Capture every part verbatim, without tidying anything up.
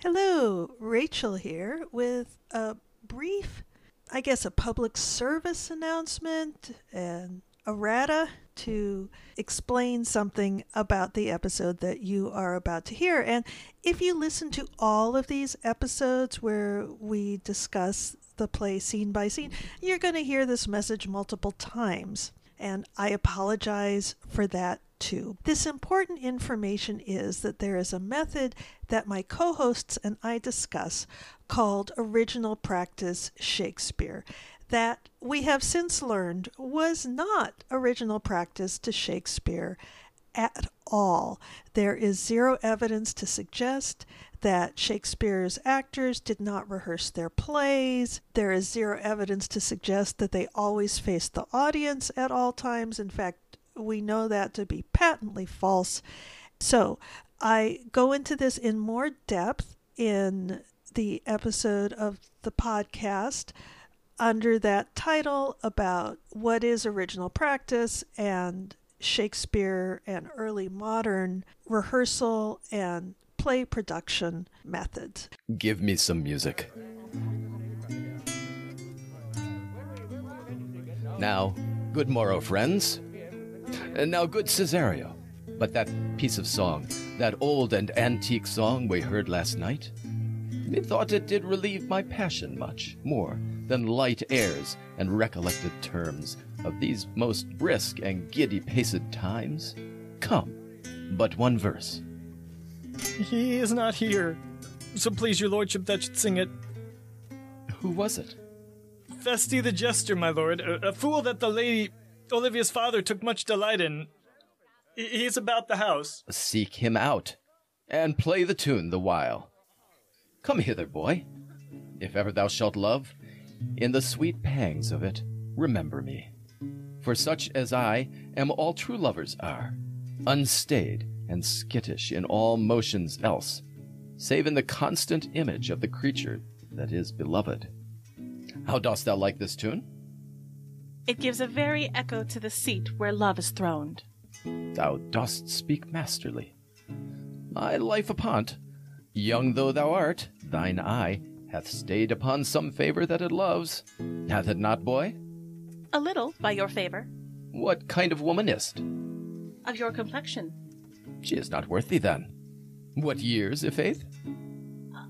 Hello, Rachel here with a brief, I guess a public service announcement and a errata to explain something about the episode that you are about to hear. And if you listen to all of these episodes where we discuss the play scene by scene, you're going to hear this message multiple times. And I apologize for that too. This important information is that there is a method that my co-hosts and I discuss called original practice Shakespeare that we have since learned was not original practice to Shakespeare at all. There is zero evidence to suggest that Shakespeare's actors did not rehearse their plays. There is zero evidence to suggest that they always faced the audience at all times. In fact, we know that to be patently false. So I go into this in more depth in the episode of the podcast under that title about what is original practice and Shakespeare and early modern rehearsal and play production methods. Give me some music. Now, good morrow, friends. And now, good Cesario. But that piece of song, that old and antique song we heard last night, methought it did relieve my passion much more than light airs and recollected terms of these most brisk and giddy-paced times. Come, but one verse. He is not here, so please your lordship that should sing it. Who was it? Feste the jester, my lord, a, a fool that the lady Olivia's father took much delight in. He is about the house. Seek him out, and play the tune the while. Come hither, boy, if ever thou shalt love, in the sweet pangs of it, remember me. For such as I am all true lovers are, unstayed and skittish in all motions else, save in the constant image of the creature that is beloved. How dost thou like this tune? It gives a very echo to the seat where love is throned. Thou dost speak masterly. My life upon't, young though thou art, thine eye hath stayed upon some favor that it loves. Hath it not, boy? A little, by your favor. What kind of woman is't? Of your complexion. She is not worthy, then. What years, i' faith?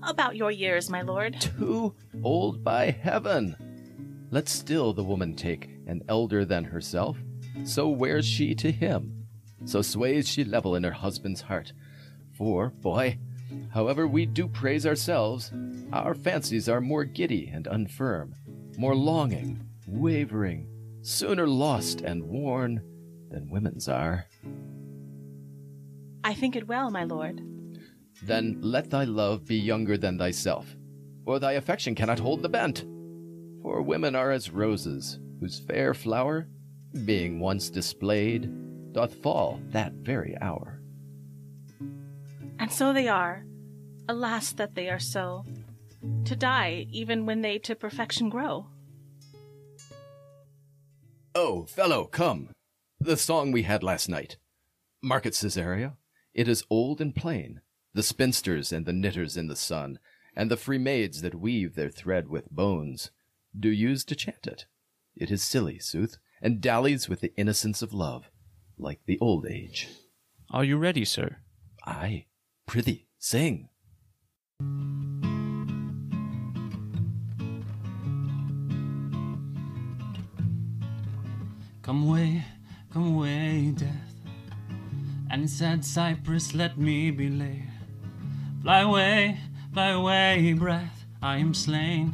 About your years, my lord. Too old by heaven. Let still the woman take an elder than herself. So wears she to him. So sways she level in her husband's heart. For, boy, however we do praise ourselves, our fancies are more giddy and unfirm, more longing, wavering, sooner lost and worn than women's are. I think it well, my lord. Then let thy love be younger than thyself, or thy affection cannot hold the bent. For women are as roses, whose fair flower, being once displayed, doth fall that very hour. And so they are. Alas, that they are so. To die, even when they to perfection grow. Oh, fellow, come. The song we had last night. Mark it, Cesario. It is old and plain. The spinsters and the knitters in the sun, and the free maids that weave their thread with bones, do use to chant it. It is silly, sooth, and dallies with the innocence of love, like the old age. Are you ready, sir? Aye. Prithee, sing. Come away, come away, death, and in sad cypress let me be laid. Fly away, fly away, breath, I am slain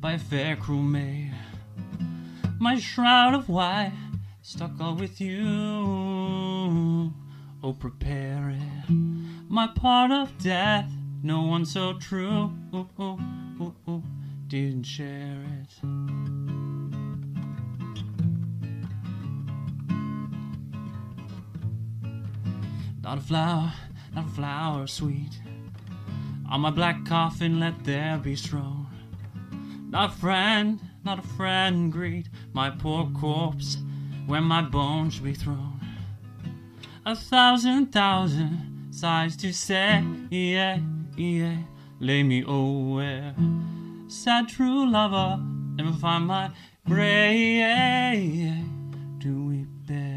by a fair crew maid. My shroud of white, stuck all with you, oh prepare it, my part of death, no one so true, ooh, ooh, ooh, ooh, didn't share it. Not a flower, not a flower sweet, on my black coffin let there be strewn. Not a friend, not a friend greet my poor corpse where my bones be thrown. A thousand thousand sighs to say, yeah, ie, lay me oh where sad true lover never find my grave to weep there.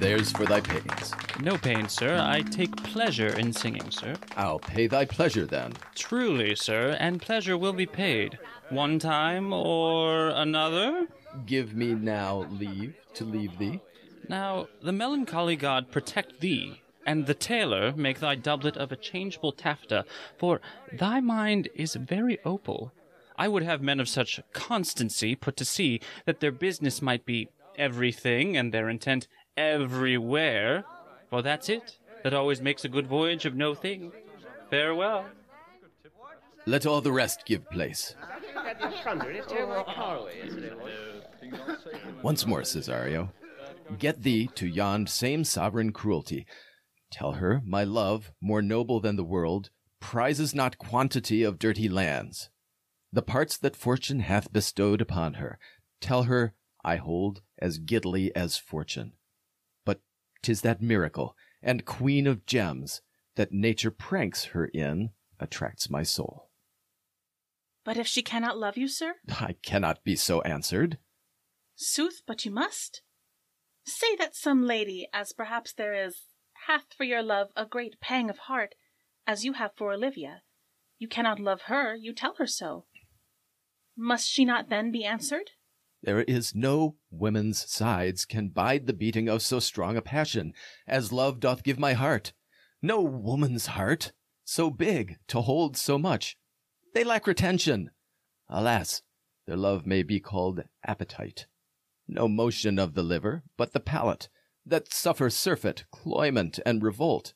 There's for thy pains. No pain, sir. I take pleasure in singing, sir. I'll pay thy pleasure, then. Truly, sir, and pleasure will be paid. One time or another? Give me now leave to leave thee. Now, the melancholy god protect thee, and the tailor make thy doublet of a changeable taffeta, for thy mind is very opal. I would have men of such constancy put to sea, that their business might be everything, and their intent everywhere. Well, that's it. That always makes a good voyage of no thing. Farewell. Let all the rest give place. Once more, Cesario, get thee to yon same sovereign cruelty. Tell her my love, more noble than the world, prizes not quantity of dirty lands. The parts that fortune hath bestowed upon her, tell her I hold as giddily as fortune. 'Tis that miracle, and queen of gems, that nature pranks her in, attracts my soul. But if she cannot love you, sir? I cannot be so answered. Sooth, but you must. Say that some lady, as perhaps there is, hath for your love a great pang of heart, as you have for Olivia. You cannot love her, you tell her so. Must she not then be answered? There is no woman's sides can bide the beating of so strong a passion, as love doth give my heart. No woman's heart, so big, to hold so much. They lack retention. Alas, their love may be called appetite. No motion of the liver, but the palate, that suffer surfeit, cloyment, and revolt.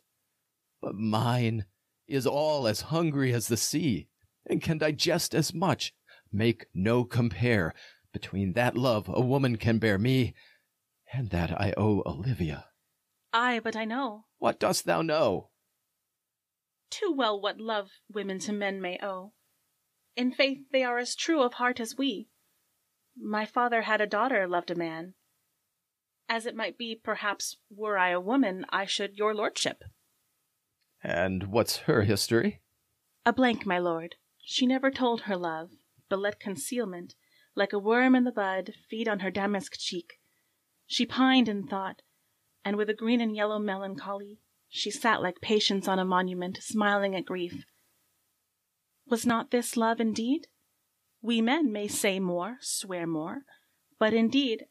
But mine is all as hungry as the sea, and can digest as much, make no compare between that love a woman can bear me, and that I owe Olivia. Ay, but I know. What dost thou know? Too well what love women to men may owe. In faith they are as true of heart as we. My father had a daughter loved a man. As it might be, perhaps, were I a woman, I should your lordship. And what's her history? A blank, my lord. She never told her love, but let concealment, like a worm in the bud, feed on her damask cheek. She pined in thought, and with a green and yellow melancholy, she sat like Patience on a monument, smiling at grief. Was not this love indeed? We men may say more, swear more, but indeed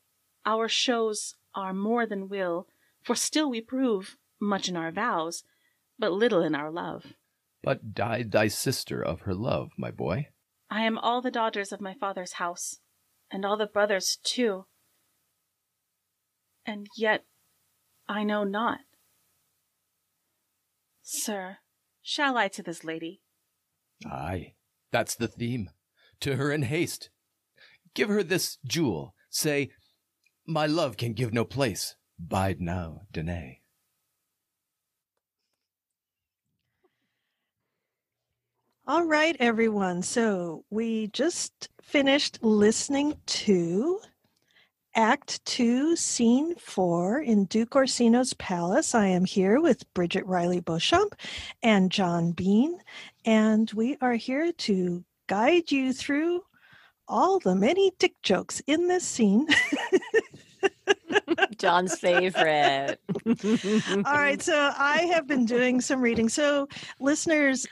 our shows are more than will, for still we prove, much in our vows, but little in our love. But died thy sister of her love, my boy? I am all the daughters of my father's house, and all the brothers, too. And yet I know not. Sir, shall I to this lady? Aye, that's the theme. To her in haste. Give her this jewel. Say, my love can give no place. Bide now, Danae. All right, everyone. So we just finished listening to Act Two, Scene Four in Duke Orsino's Palace. I am here with Bridget Riley Beauchamp and John Bean, and we are here to guide you through all the many dick jokes in this scene. John's favorite. All right. So I have been doing some reading. So listeners,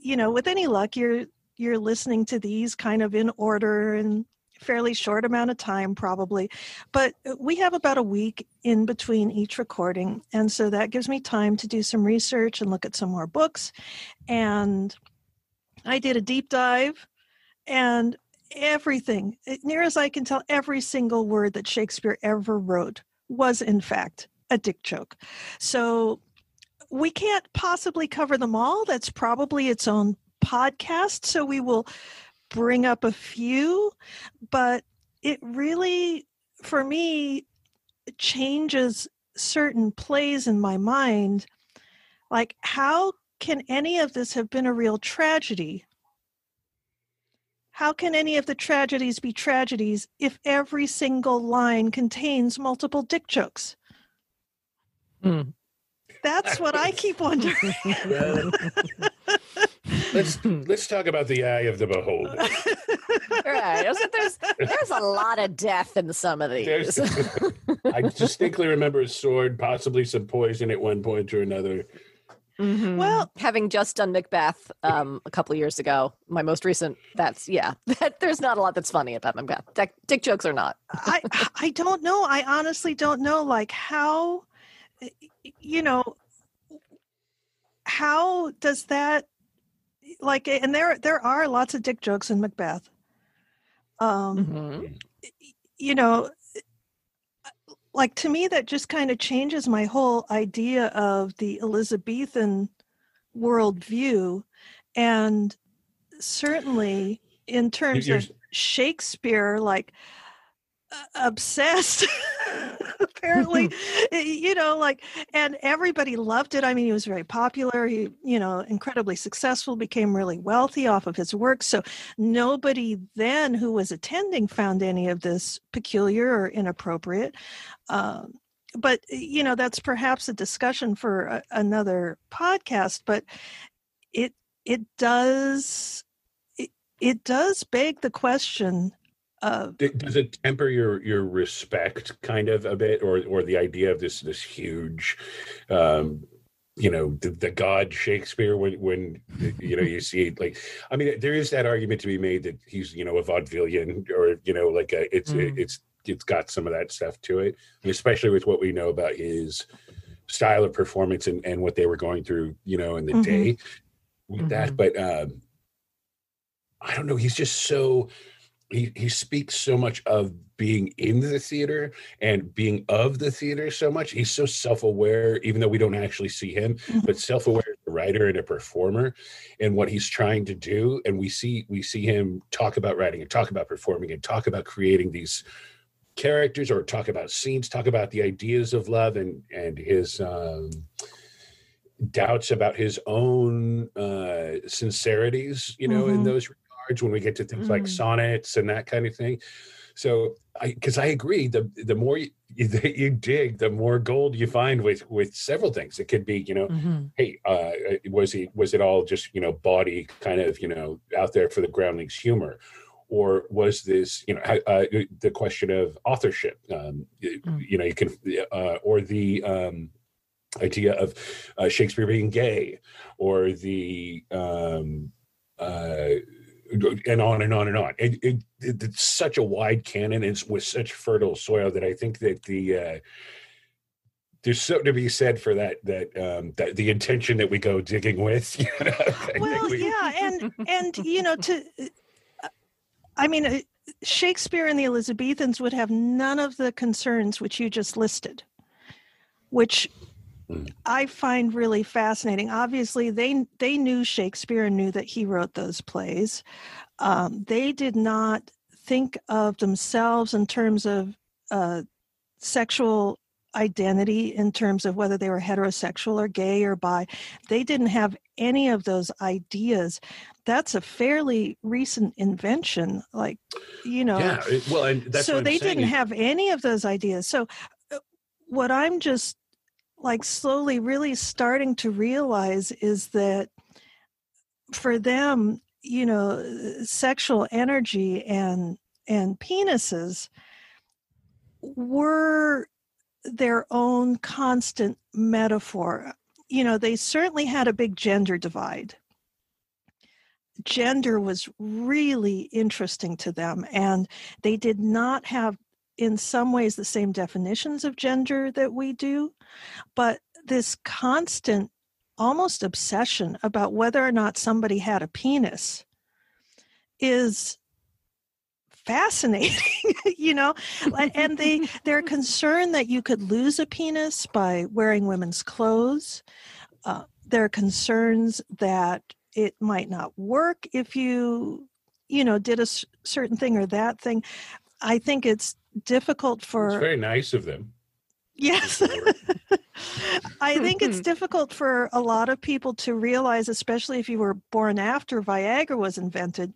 you know, with any luck, you're you're listening to these kind of in order and fairly short amount of time probably, but we have about a week in between each recording, and so that gives me time to do some research and look at some more books. And I did a deep dive, and everything, near as I can tell, every single word that Shakespeare ever wrote was in fact a dick joke. So we can't possibly cover them all. That's probably its own podcast, so we will bring up a few. But it really, for me, changes certain plays in my mind. Like, how can any of this have been a real tragedy? How can any of the tragedies be tragedies if every single line contains multiple dick jokes? Mm. That's what I keep wondering. Well, let's let's talk about the eye of the beholder. Right. So there's there's a lot of death in some of these. I distinctly remember a sword, possibly some poison at one point or another. Mm-hmm. Well, having just done Macbeth um, a couple of years ago, my most recent, that's, yeah, that, there's not a lot that's funny about Macbeth. Dick, dick jokes are not. I I don't know. I honestly don't know, like, how... you know, how does that, like, and there there are lots of dick jokes in Macbeth. Um, mm-hmm. You know, like, to me, that just kind of changes my whole idea of the Elizabethan worldview. And certainly in terms You're- of Shakespeare, like, obsessed apparently you know, like, and everybody loved it. I mean, he was very popular, he, you know, incredibly successful, became really wealthy off of his work, so nobody then who was attending found any of this peculiar or inappropriate. Um, but, you know, that's perhaps a discussion for a, another podcast, but it it does it, it does beg the question. Uh, Does it temper your, your respect kind of a bit, or or the idea of this this huge, um, you know, the, the god Shakespeare? When when you know you see it, like, I mean, there is that argument to be made that he's, you know, a vaudevillian, or, you know, like a, it's mm. it, it's it's got some of that stuff to it, and especially with what we know about his style of performance and, and what they were going through, you know, in the mm-hmm. day with mm-hmm. that. But um, I don't know. He's just so. He he speaks so much of being in the theater and being of the theater so much. He's so self-aware, even though we don't actually see him, mm-hmm. but self-aware as a writer and a performer and what he's trying to do. And we see we see him talk about writing and talk about performing and talk about creating these characters, or talk about scenes, talk about the ideas of love and, and his um, doubts about his own uh, sincerities, you know, mm-hmm. in those when we get to things mm. like sonnets and that kind of thing. So I, because I agree, the the more you, that you dig, the more gold you find with with several things. It could be, you know, mm-hmm. hey, uh, was he was it all just, you know, bawdy kind of, you know, out there for the groundlings humor, or was this, you know, uh, the question of authorship, um, mm. you know, you can, uh, or the um, idea of uh, Shakespeare being gay, or the um, uh, and on and on and on. It, it, it, it's such a wide canon. It's with such fertile soil that I think that the uh, there's something to be said for that that um, that the intention that we go digging with. You know, well, yeah, and and you know, to I mean, Shakespeare and the Elizabethans would have none of the concerns which you just listed, which mm. I find really fascinating. Obviously, they they knew Shakespeare and knew that he wrote those plays. Um, they did not think of themselves in terms of uh, sexual identity, in terms of whether they were heterosexual or gay or bi. They didn't have any of those ideas. That's a fairly recent invention, like, you know. Yeah, well, and that's so what I'm they saying. Didn't have any of those ideas. So uh, what I'm just like slowly really starting to realize is that for them, you know, sexual energy and and penises were their own constant metaphor. You know, they certainly had a big gender divide. Gender was really interesting to them, and they did not have in some ways the same definitions of gender that we do, but this constant almost obsession about whether or not somebody had a penis is fascinating, you know, and they, they're concerned that you could lose a penis by wearing women's clothes. Uh, there are concerns that it might not work if you, you know, did a s- certain thing or that thing. I think it's difficult for it's very nice of them. Yes. I think it's difficult for a lot of people to realize, especially if you were born after Viagra was invented,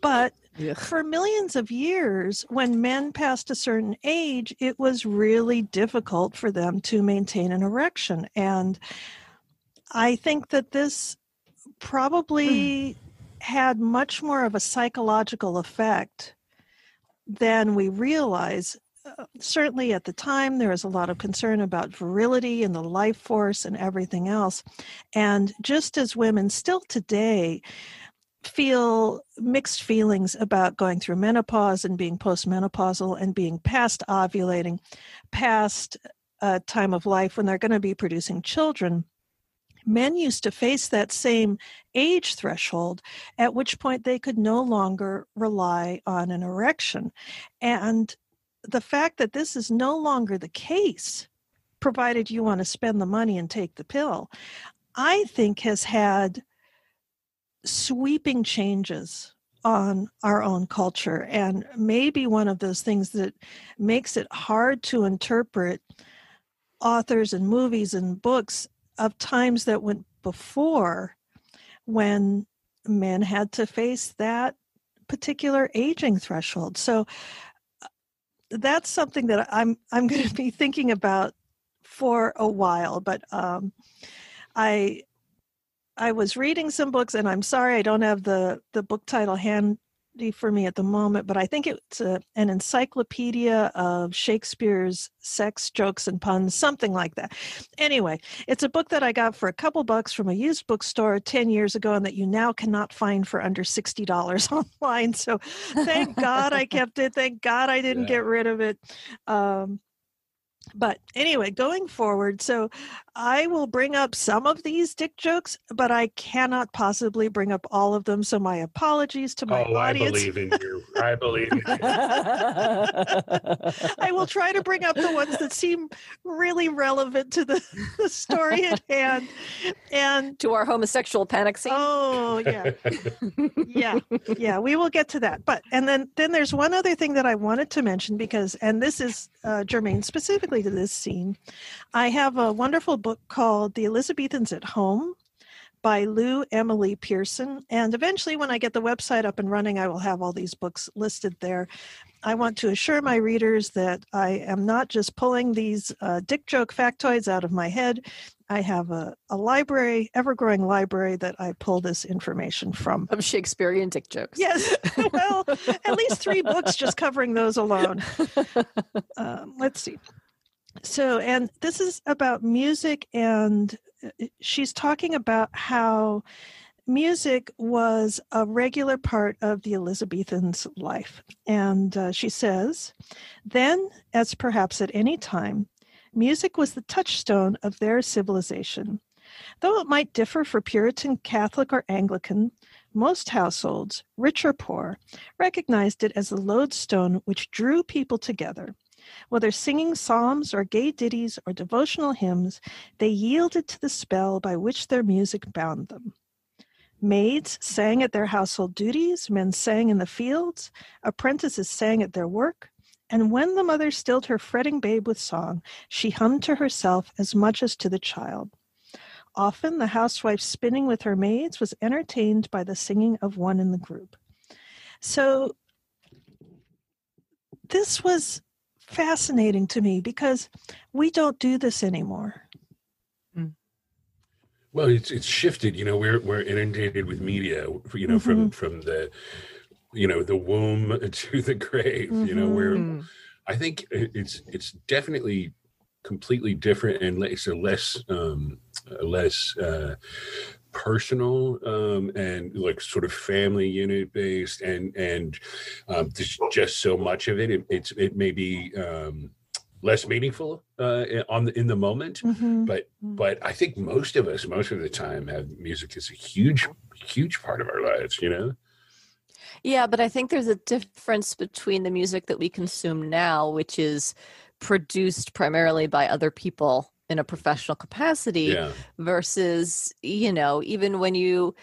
but Ugh. For millions of years, when men passed a certain age, it was really difficult for them to maintain an erection. And I think that this probably mm. had much more of a psychological effect than we realize. Uh, certainly at the time, there was a lot of concern about virility and the life force and everything else. And just as women still today feel mixed feelings about going through menopause and being postmenopausal and being past ovulating, past a time of life when they're going to be producing children, men used to face that same age threshold, at which point they could no longer rely on an erection. And the fact that this is no longer the case, provided you want to spend the money and take the pill, I think has had sweeping changes on our own culture. And maybe one of those things that makes it hard to interpret authors and movies and books of times that went before, when men had to face that particular aging threshold. So that's something that I'm I'm going to be thinking about for a while. But um, I I was reading some books, and I'm sorry I don't have the the book title handy for me at the moment. But I think it's a, an encyclopedia of Shakespeare's sex jokes and puns, something like that. Anyway, it's a book that I got for a couple bucks from a used bookstore ten years ago, and that you now cannot find for under sixty dollars online. So thank God I kept it. Thank God I didn't yeah. get rid of it. Um, but anyway, going forward, so I will bring up some of these dick jokes, but I cannot possibly bring up all of them. So my apologies to my oh, audience. I believe in you. I believe in you. I will try to bring up the ones that seem really relevant to the, the story at hand. And to our homosexual panic scene. Oh, yeah. yeah. Yeah, we will get to that. But and then, then there's one other thing that I wanted to mention, because, and this is uh, germane specifically to this scene, I have a wonderful book called The Elizabethans at Home by Lou Emily Pearson. And eventually, when I get the website up and running, I will have all these books listed there. I want to assure my readers that I am not just pulling these uh, dick joke factoids out of my head. I have a, a library, ever-growing library, that I pull this information from. Of Shakespearean dick jokes. Yes. Well, at least three books just covering those alone. Um, let's see. So, and this is about music, and she's talking about how music was a regular part of the Elizabethans' life. And uh, she says, then, as perhaps at any time, music was the touchstone of their civilization. Though it might differ for Puritan, Catholic, or Anglican, most households, rich or poor, recognized it as the lodestone which drew people together. Whether singing psalms or gay ditties or devotional hymns, they yielded to the spell by which their music bound them. Maids sang at their household duties, men sang in the fields, apprentices sang at their work, and when the mother stilled her fretting babe with song, she hummed to herself as much as to the child. Often the housewife spinning with her maids was entertained by the singing of one in the group. So this was fascinating to me, because we don't do this anymore. Well, it's it's shifted. You know, we're we're inundated with media. You know, mm-hmm. from from the you know the womb to the grave. Mm-hmm. You know, where I think it's it's definitely completely different, and it's a less um, less uh, personal um, and like sort of family unit based, and and um, there's just so much of it. It it's it may be um, less meaningful uh, on the, in the moment, mm-hmm. but but I think most of us, most of the time, have music as a huge huge part of our lives. You know. Yeah, but I think there's a difference between the music that we consume now, which is produced primarily by other people in a professional capacity, yeah. versus, you know, even when you,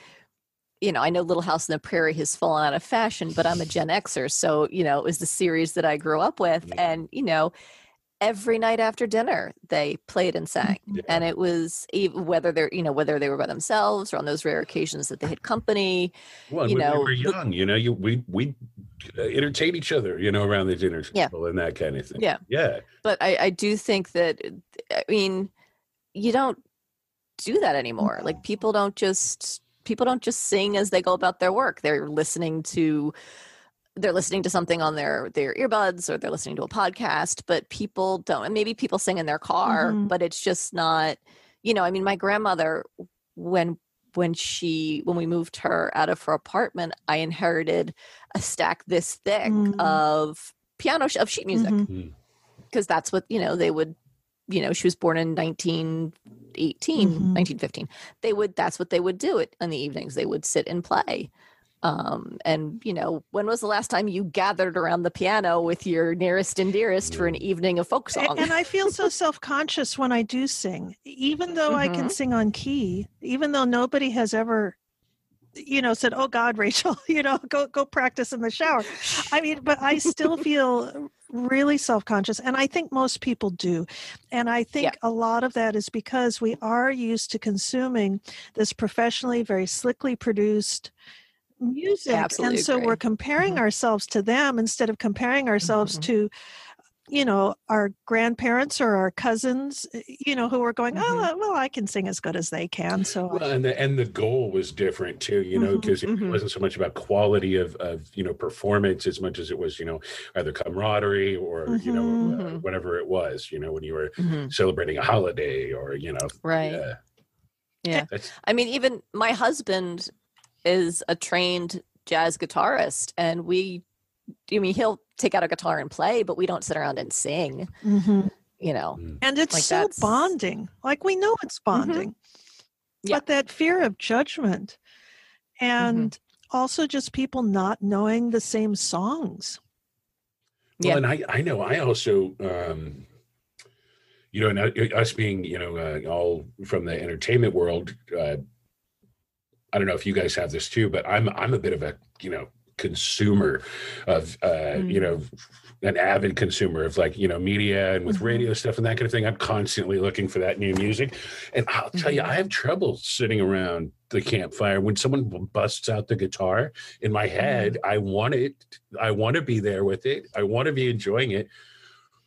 you know, I know Little House on the Prairie has fallen out of fashion, but I'm a Gen Xer. So, you know, it was the series that I grew up with. And, you know, every night after dinner they played and sang. Yeah. And it was, whether they're, you know, whether they were by themselves or on those rare occasions that they had company. Well, you when know, we were young, you know, you, we, we entertain each other, you know, around the dinner table yeah. and that kind of thing. Yeah. Yeah. But I, I do think that, I mean, you don't do that anymore. Like people don't just, people don't just sing as they go about their work. They're listening to, they're listening to something on their, their earbuds, or they're listening to a podcast, but people don't. And maybe people sing in their car, mm-hmm. but it's just not, you know, I mean, my grandmother, when, when she, when we moved her out of her apartment, I inherited a stack this thick mm-hmm. of piano, sh- of sheet music. Mm-hmm. Cause that's what, you know, they would, you know, she was born in nineteen eighteen, mm-hmm. nineteen fifteen. They would, that's what they would do it in the evenings. They would sit and play. Um, and, you know, when was the last time you gathered around the piano with your nearest and dearest for an evening of folk song? And, and I feel so self-conscious when I do sing, even though mm-hmm. I can sing on key, even though nobody has ever, you know, said, oh, God, Rachel, you know, go, go practice in the shower. I mean, but I still feel really self-conscious. And I think most people do. And I think yeah. a lot of that is because we are used to consuming this professionally, very slickly produced music. Absolutely and so agree. We're comparing mm-hmm. ourselves to them instead of comparing ourselves mm-hmm. to, you know, our grandparents or our cousins, you know, who are going, mm-hmm. oh, well, I can sing as good as they can. So well, and the and the goal was different too, you know, because mm-hmm. it mm-hmm. wasn't so much about quality of, of, you know, performance as much as it was, you know, either camaraderie or, mm-hmm. you know, uh, whatever it was, you know, when you were mm-hmm. celebrating a holiday or, you know. Right. Uh, yeah. That's, I mean, even my husband is a trained jazz guitarist, and we, I mean, he'll take out a guitar and play, but we don't sit around and sing, mm-hmm. you know. And it's like so that's... bonding. Like we know it's bonding, mm-hmm. yeah. but that fear of judgment, and mm-hmm. also just people not knowing the same songs. Well, yeah. and I, I know I also, um, you know, and us being, you know, uh, all from the entertainment world, uh, I don't know if you guys have this too, but I'm I'm a bit of a, you know, consumer of, uh, mm-hmm. you know, an avid consumer of like, you know, media and with mm-hmm. radio stuff and that kind of thing. I'm constantly looking for that new music. And I'll mm-hmm. tell you, I have trouble sitting around the campfire. When someone busts out the guitar in my head, mm-hmm. I want it. I want to be there with it. I want to be enjoying it.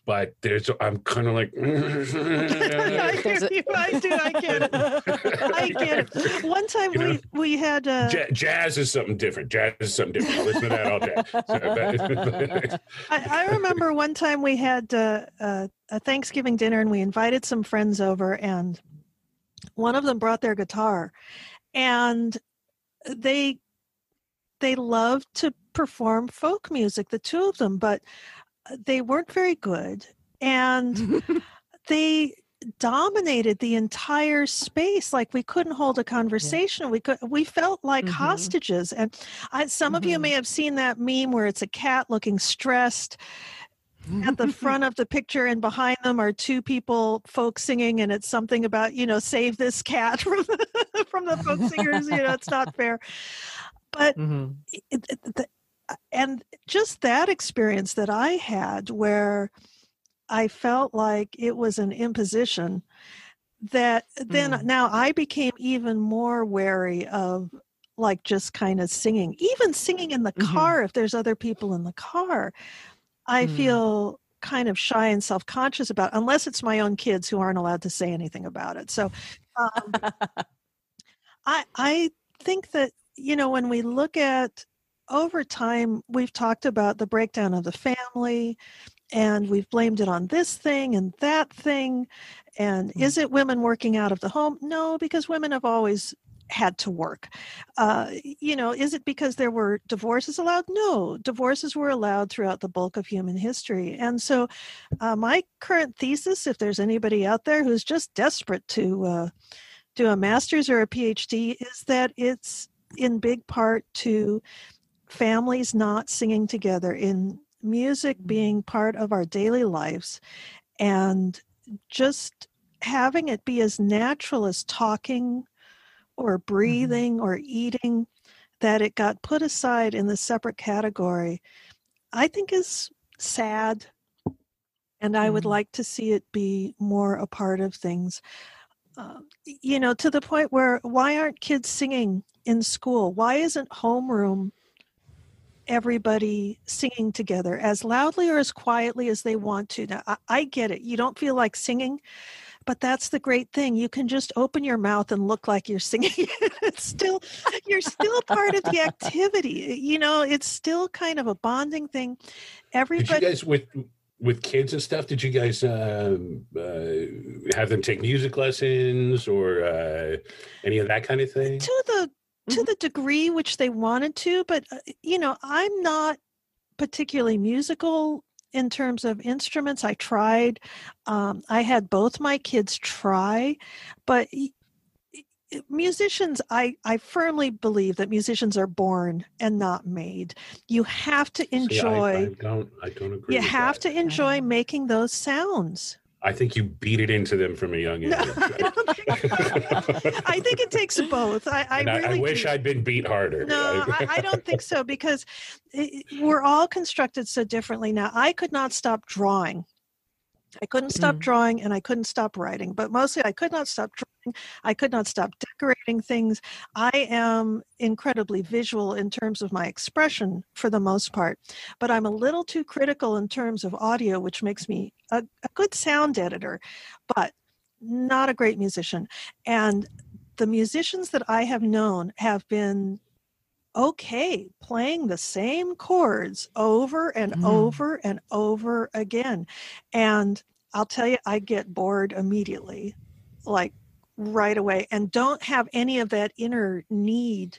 But there's, I'm kind of like, I hear you. I do. I get it. I get it. One time you we know, we had uh... j- jazz is something different. Jazz is something different. I listen to that all day. So, I, I remember one time we had uh, uh, a Thanksgiving dinner, and we invited some friends over, and one of them brought their guitar, and they they loved to perform folk music, the two of them, but they weren't very good, and they dominated the entire space. Like we couldn't hold a conversation. Yeah. We could, we felt like mm-hmm. hostages. And I, some mm-hmm. of you may have seen that meme where it's a cat looking stressed at the front of the picture, and behind them are two people folk singing, and it's something about, you know, save this cat from the, from the folk singers. You know, it's not fair. But mm-hmm. it, it, the, and just that experience that I had where I felt like it was an imposition, that then mm. now I became even more wary of like just kind of singing, even singing in the mm-hmm. car. If there's other people in the car, I mm. feel kind of shy and self-conscious about, unless it's my own kids who aren't allowed to say anything about it. So um, I, I think that, you know, when we look at, over time, we've talked about the breakdown of the family, and we've blamed it on this thing and that thing. And mm-hmm. is it women working out of the home? No, because women have always had to work. Uh, you know, is it because there were divorces allowed? No, divorces were allowed throughout the bulk of human history. And so uh, my current thesis, if there's anybody out there who's just desperate to uh, do a master's or a PhD, is that it's in big part to families not singing together, in music being part of our daily lives, and just having it be as natural as talking or breathing mm-hmm. or eating, that it got put aside in the separate category, I think is sad And I mm-hmm. would like to see it be more a part of things. Uh, you know, to the point where, why aren't kids singing in school? Why isn't homeroom everybody singing together as loudly or as quietly as they want to? Now, I, I get it. You don't feel like singing, but that's the great thing. You can just open your mouth and look like you're singing. It's still, you're still part of the activity. You know, it's still kind of a bonding thing. Everybody. Did you guys with with kids and stuff, did you guys um, uh, have them take music lessons or uh, any of that kind of thing? To the to mm-hmm. the degree which they wanted to, but uh, you know, I'm not particularly musical in terms of instruments. I tried. Um, I had both my kids try, but musicians, I, I firmly believe that musicians are born and not made. You have to enjoy. See, I, I don't, I don't agree. You with have that. to enjoy making those sounds. I think you beat it into them from a young age. No, I, I think it takes both. I, I, I, really I wish do. I'd been beat harder. No, I, I don't think so, because it, we're all constructed so differently now. I could not stop drawing. I couldn't stop mm-hmm. drawing, and I couldn't stop writing, but mostly I could not stop drawing. I could not stop decorating things. I am incredibly visual in terms of my expression for the most part, but I'm a little too critical in terms of audio, which makes me a, a good sound editor, but not a great musician. And the musicians that I have known have been okay playing the same chords over and mm. over and over again, and I'll tell you, I get bored immediately, like right away, and don't have any of that inner need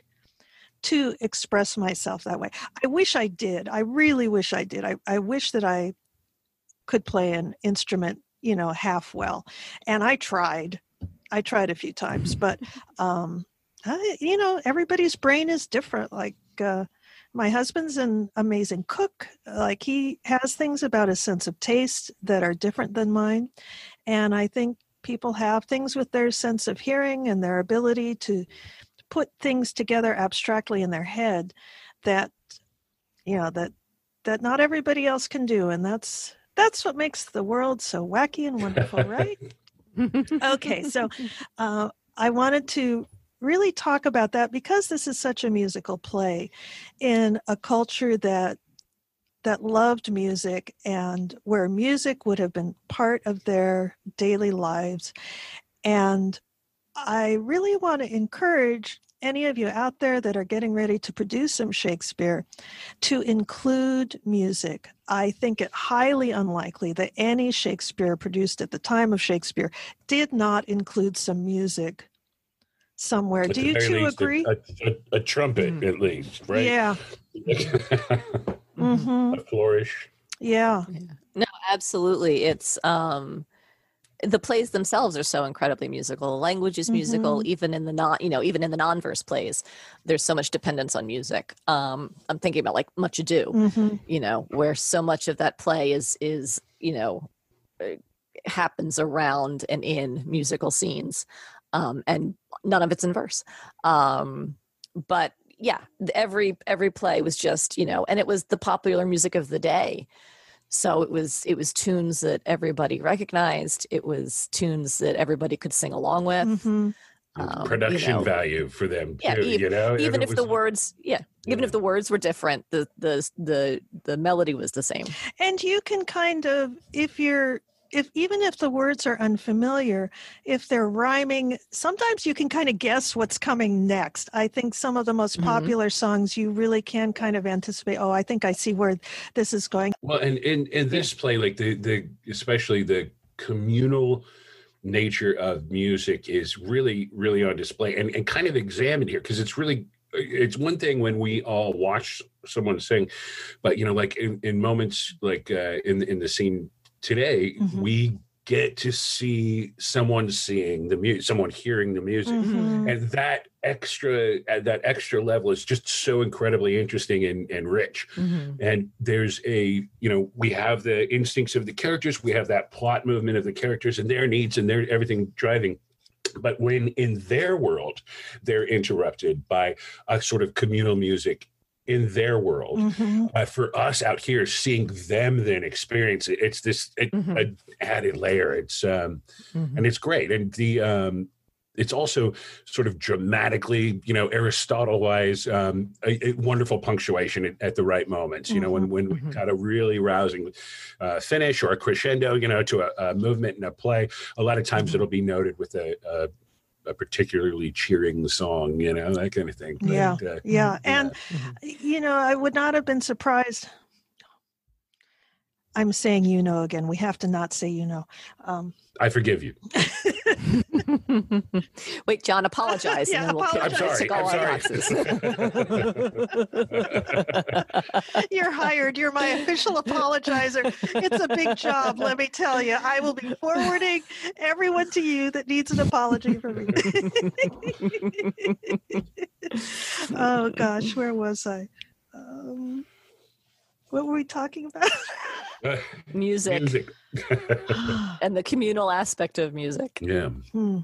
to express myself that way. I wish I did. I really wish I did. I, I wish that I could play an instrument, you know, half well, and I tried I tried a few times, but um I, you know, everybody's brain is different. Like uh, my husband's an amazing cook. Like he has things about his sense of taste that are different than mine. And I think people have things with their sense of hearing and their ability to put things together abstractly in their head that, you know, that, that not everybody else can do. And that's, that's what makes the world so wacky and wonderful, right? Okay. So uh, I wanted to really talk about that because this is such a musical play in a culture that that loved music and where music would have been part of their daily lives. And I really want to encourage any of you out there that are getting ready to produce some Shakespeare to include music. I think it highly unlikely that any Shakespeare produced at the time of Shakespeare did not include some music somewhere. At Do you two least, agree? A, a, a trumpet, mm. at least, right? Yeah. mm-hmm. A flourish. Yeah. yeah. No, absolutely. It's um, the plays themselves are so incredibly musical. The language is mm-hmm. musical, even in the non, you know, even in the non-verse plays. There's so much dependence on music. Um, I'm thinking about like Much Ado, mm-hmm. you know, where so much of that play is is you know happens around and in musical scenes. Um, and none of it's in verse. Um, but yeah, every, every play was just, you know, and it was the popular music of the day. So it was, it was tunes that everybody recognized. It was tunes that everybody could sing along with. Mm-hmm. Um, production you know, value for them too, yeah, even, you know, even if, if was, the words, yeah, yeah, even if the words were different, the, the, the, the melody was the same. And you can kind of, if you're, If even if the words are unfamiliar, if they're rhyming, sometimes you can kind of guess what's coming next. I think some of the most mm-hmm. popular songs, you really can kind of anticipate, oh, I think I see where this is going. Well, and in, in this play, like the, the especially the communal nature of music is really, really on display and, and kind of examined here, because it's really, it's one thing when we all watch someone sing, but, you know, like in, in moments like uh, in, in the scene today, mm-hmm. we get to see someone seeing the music, someone hearing the music, mm-hmm. and that extra that extra level is just so incredibly interesting and, and rich. Mm-hmm. And there's a, you know, we have the instincts of the characters, we have that plot movement of the characters and their needs and their everything driving. But when in their world, they're interrupted by a sort of communal music in their world. Mm-hmm. Uh, for us out here, seeing them then experience it, it's this it, mm-hmm. an added layer. It's um, mm-hmm. and it's great. And the um, it's also sort of dramatically, you know, Aristotle-wise, um, a, a wonderful punctuation at, at the right moments. You mm-hmm. know, when when mm-hmm. we got a really rousing uh, finish or a crescendo, you know, to a, a movement in a play, a lot of times mm-hmm. it'll be noted with a, a a particularly cheering song, you know, that kind of thing. But, yeah, uh, yeah. And, mm-hmm. you know, I would not have been surprised. I'm saying, you know, again, we have to not say, you know. Um, I forgive you. Wait, John, apologize. Yeah, and then we'll apologize. I'm sorry. I'm sorry. You're hired. You're my official apologizer. It's a big job, let me tell you. I will be forwarding everyone to you that needs an apology from me. Oh, gosh, where was I? Um, what were we talking about? Uh, music, music. And the communal aspect of music. Yeah. Hmm.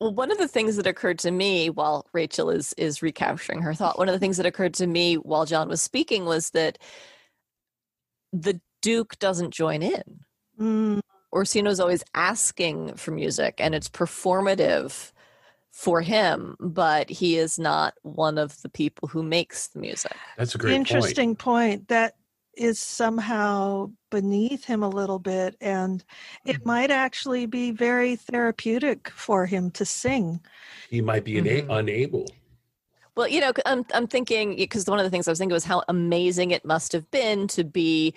Well, one of the things that occurred to me while Rachel is is recapturing her thought, one of the things that occurred to me while John was speaking was that the Duke doesn't join in. Mm. Orsino's always asking for music, and it's performative for him, but he is not one of the people who makes the music. That's a great interesting point. point. That is somehow beneath him a little bit, and it might actually be very therapeutic for him to sing. He might be mm-hmm. una- unable. Well, you know, I'm, I'm thinking, because one of the things I was thinking was how amazing it must have been to be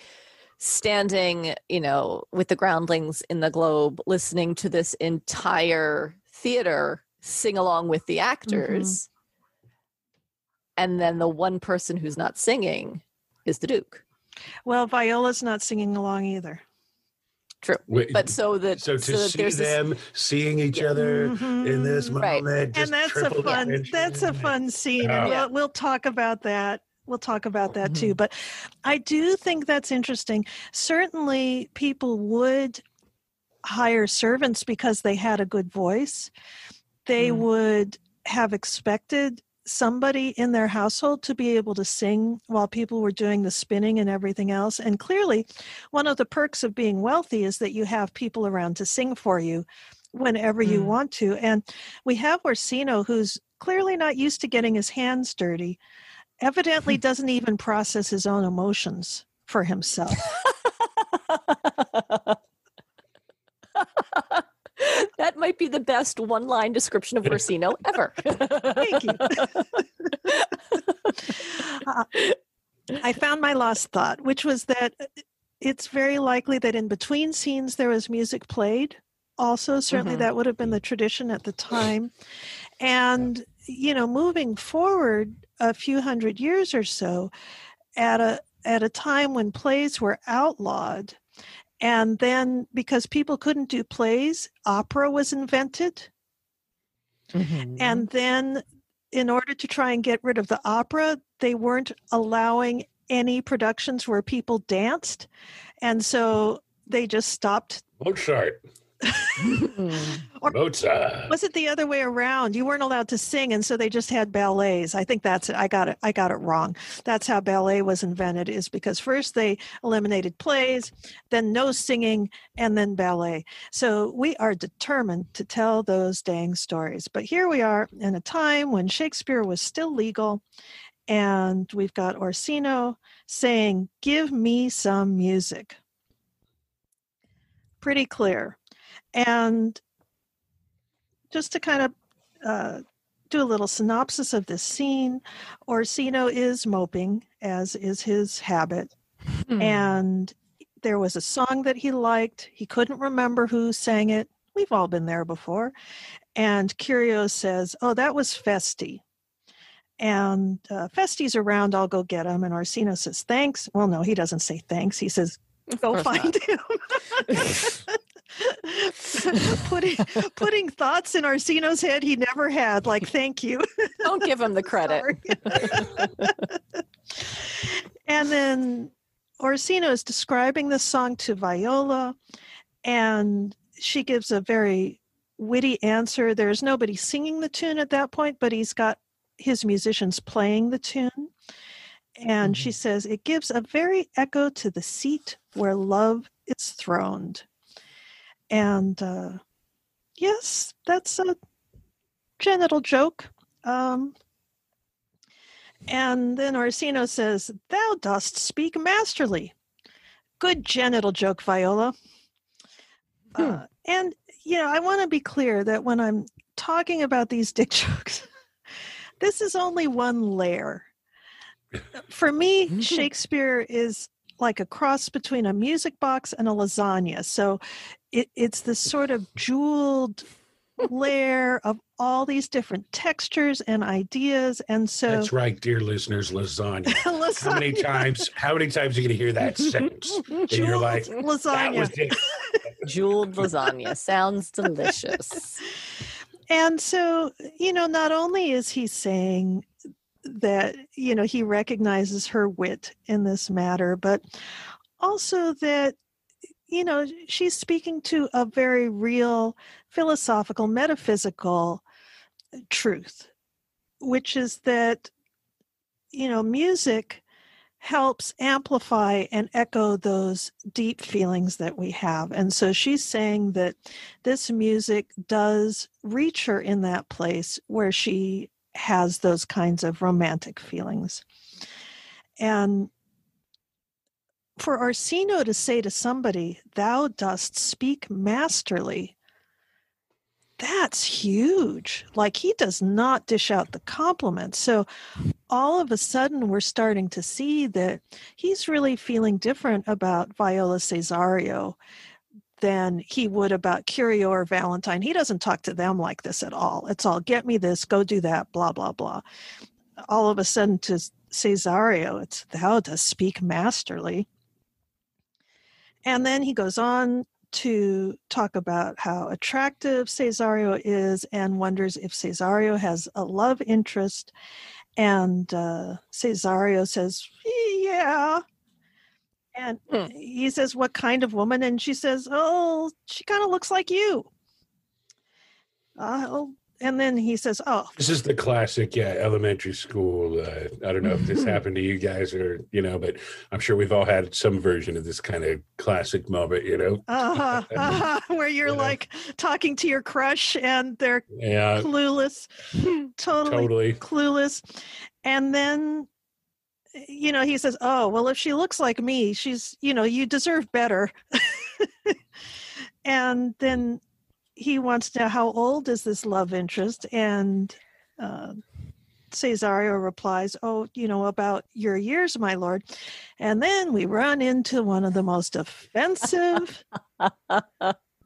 standing, you know, with the groundlings in the Globe, listening to this entire theater sing along with the actors. Mm-hmm. And then the one person who's not singing is the Duke. Well, Viola's not singing along either. True. Wait, but so that so to so that see them this, seeing each yeah. other mm-hmm. in this moment, right. just and that's a fun dimension. that's a fun scene, oh. and we'll, we'll talk about that. We'll talk about that mm-hmm. too. But I do think that's interesting. Certainly, people would hire servants because they had a good voice. They mm-hmm. would have expected somebody in their household to be able to sing while people were doing the spinning and everything else. And clearly, one of the perks of being wealthy is that you have people around to sing for you whenever mm. you want to. And we have Orsino, who's clearly not used to getting his hands dirty, evidently doesn't even process his own emotions for himself. That might be the best one-line description of Orsino ever. Thank you. uh, I found my last thought, which was that it's very likely that in between scenes there was music played. Also, certainly mm-hmm. that would have been the tradition at the time. And, you know, moving forward a few hundred years or so, at a at a time when plays were outlawed, and then because people couldn't do plays, opera was invented. Mm-hmm. And then in order to try and get rid of the opera, they weren't allowing any productions where people danced. And so they just stopped. Mozart. or Mozart. Was it the other way around? You weren't allowed to sing, and so they just had ballets. I think that's it. I got it. I got it wrong. That's how ballet was invented, is because first they eliminated plays, then no singing, and then ballet. So we are determined to tell those dang stories. But here we are in a time when Shakespeare was still legal, and we've got Orsino saying, "Give me some music." Pretty clear. And just to kind of uh, do a little synopsis of this scene, Orsino is moping, as is his habit. Mm. And there was a song that he liked. He couldn't remember who sang it. We've all been there before. And Curio says, oh, that was Feste. And uh, Feste's around. I'll go get him. And Orsino says, thanks. Well, no, he doesn't say thanks. He says, go find not. him. putting putting thoughts in Orsino's head he never had, like, thank you. Don't give him the credit. And then Orsino is describing the song to Viola, and she gives a very witty answer. There's nobody singing the tune at that point, but he's got his musicians playing the tune. And mm-hmm. she says, it gives a very echo to the seat where love is throned. And uh, yes, that's a genital joke. Um, and then Orsino says, thou dost speak masterly. Good genital joke, Viola. Hmm. Uh, and, you know, I want to be clear that when I'm talking about these dick jokes, this is only one layer. For me, Shakespeare is like a cross between a music box and a lasagna. So it, it's this sort of jeweled layer of all these different textures and ideas. And so that's right, dear listeners, lasagna. lasagna. How many times, how many times are you going to hear that sentence in your life? Lasagna. Jeweled lasagna. Sounds delicious. And so, you know, not only is he saying that, you know, he recognizes her wit in this matter, but also that, you know, she's speaking to a very real philosophical, metaphysical truth, which is that, you know, music helps amplify and echo those deep feelings that we have. And so she's saying that this music does reach her in that place where she has those kinds of romantic feelings. And for Orsino to say to somebody, thou dost speak masterly, that's huge. Like, he does not dish out the compliments. So all of a sudden we're starting to see that he's really feeling different about Viola Cesario than he would about Curio or Valentine. He doesn't talk to them like this at all. It's all, get me this, go do that, blah, blah, blah. All of a sudden to Cesario, it's, thou dost speak masterly. And then he goes on to talk about how attractive Cesario is and wonders if Cesario has a love interest. And uh, Cesario says, yeah. And he says, what kind of woman? And she says, oh, she kind of looks like you. Uh, and then he says, oh. This is the classic, yeah, elementary school. Uh, I don't know if this happened to you guys or, you know, but I'm sure we've all had some version of this kind of classic moment, you know. Uh-huh, uh-huh, where you're yeah. like talking to your crush and they're yeah. clueless, totally, totally clueless. And then, you know, he says, oh, well, if she looks like me, she's, you know, you deserve better. And then he wants to know, how old is this love interest? And uh, Cesario replies, oh, you know, about your years, my lord. And then we run into one of the most offensive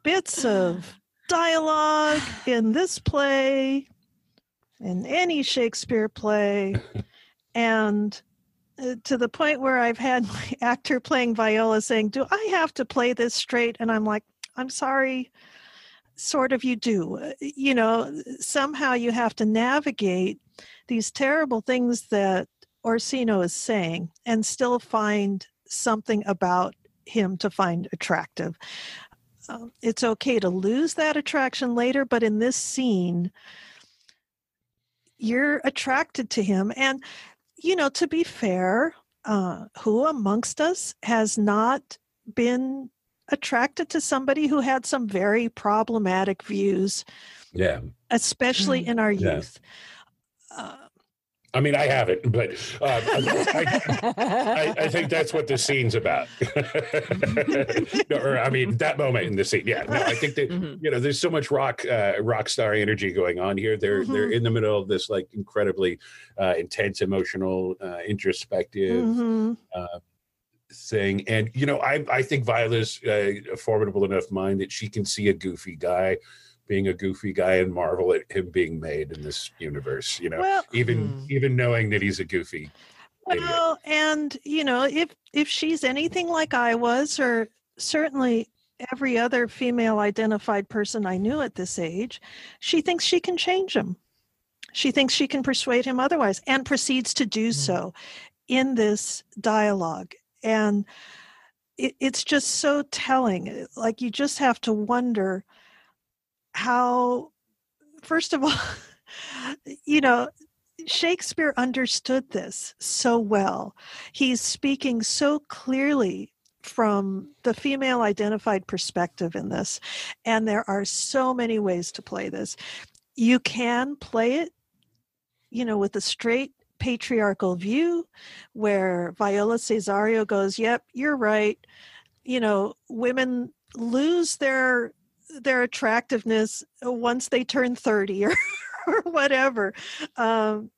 bits of dialogue in this play, in any Shakespeare play. And to the point where I've had my actor playing Viola saying, do I have to play this straight? And I'm like, I'm sorry, sort of you do. You know, somehow you have to navigate these terrible things that Orsino is saying and still find something about him to find attractive. Um, it's okay to lose that attraction later, but in this scene, you're attracted to him. And you know, to be fair, uh, who amongst us has not been attracted to somebody who had some very problematic views? Yeah, especially in our youth. Yeah. Uh, I mean, I haven't, but uh, I, I, I think that's what this scene's about. no, or I mean, that moment in the scene. Yeah, no, I think that mm-hmm. you know, there's so much rock uh, rock star energy going on here. They're mm-hmm. they're in the middle of this like incredibly uh, intense, emotional, uh, introspective mm-hmm. uh, thing. And you know, I I think Viola's uh, a formidable enough mind that she can see a goofy guy being a goofy guy and marvel at him being made in this universe, you know, well, even hmm. even knowing that he's a goofy. Well, idiot. And, you know, if if she's anything like I was, or certainly every other female identified person I knew at this age, she thinks she can change him. She thinks she can persuade him otherwise and proceeds to do hmm. so in this dialogue. And it, it's just so telling. Like, you just have to wonder how, first of all, you know, Shakespeare understood this so well. He's speaking so clearly from the female identified perspective in this. And there are so many ways to play this. You can play it, you know, with a straight patriarchal view where Viola Cesario goes, yep, you're right. You know, women lose their their attractiveness once they turn thirty or, or whatever. Um,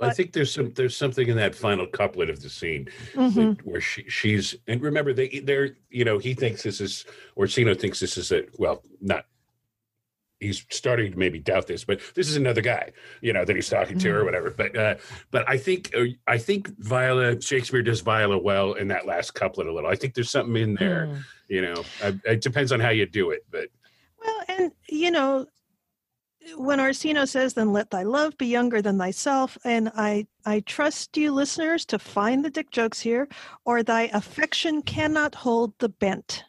I think there's some there's something in that final couplet of the scene mm-hmm. where she she's and remember they they're you know he thinks this is Orsino thinks this is a well not he's starting to maybe doubt this but this is another guy you know that he's talking to mm-hmm. or whatever but uh, but I think I think Viola Shakespeare does Viola well in that last couplet a little. I think there's something in there mm. you know I, it depends on how you do it but well and you know. When Orsino says, then let thy love be younger than thyself, and I, I trust you listeners to find the dick jokes here, or thy affection cannot hold the bent.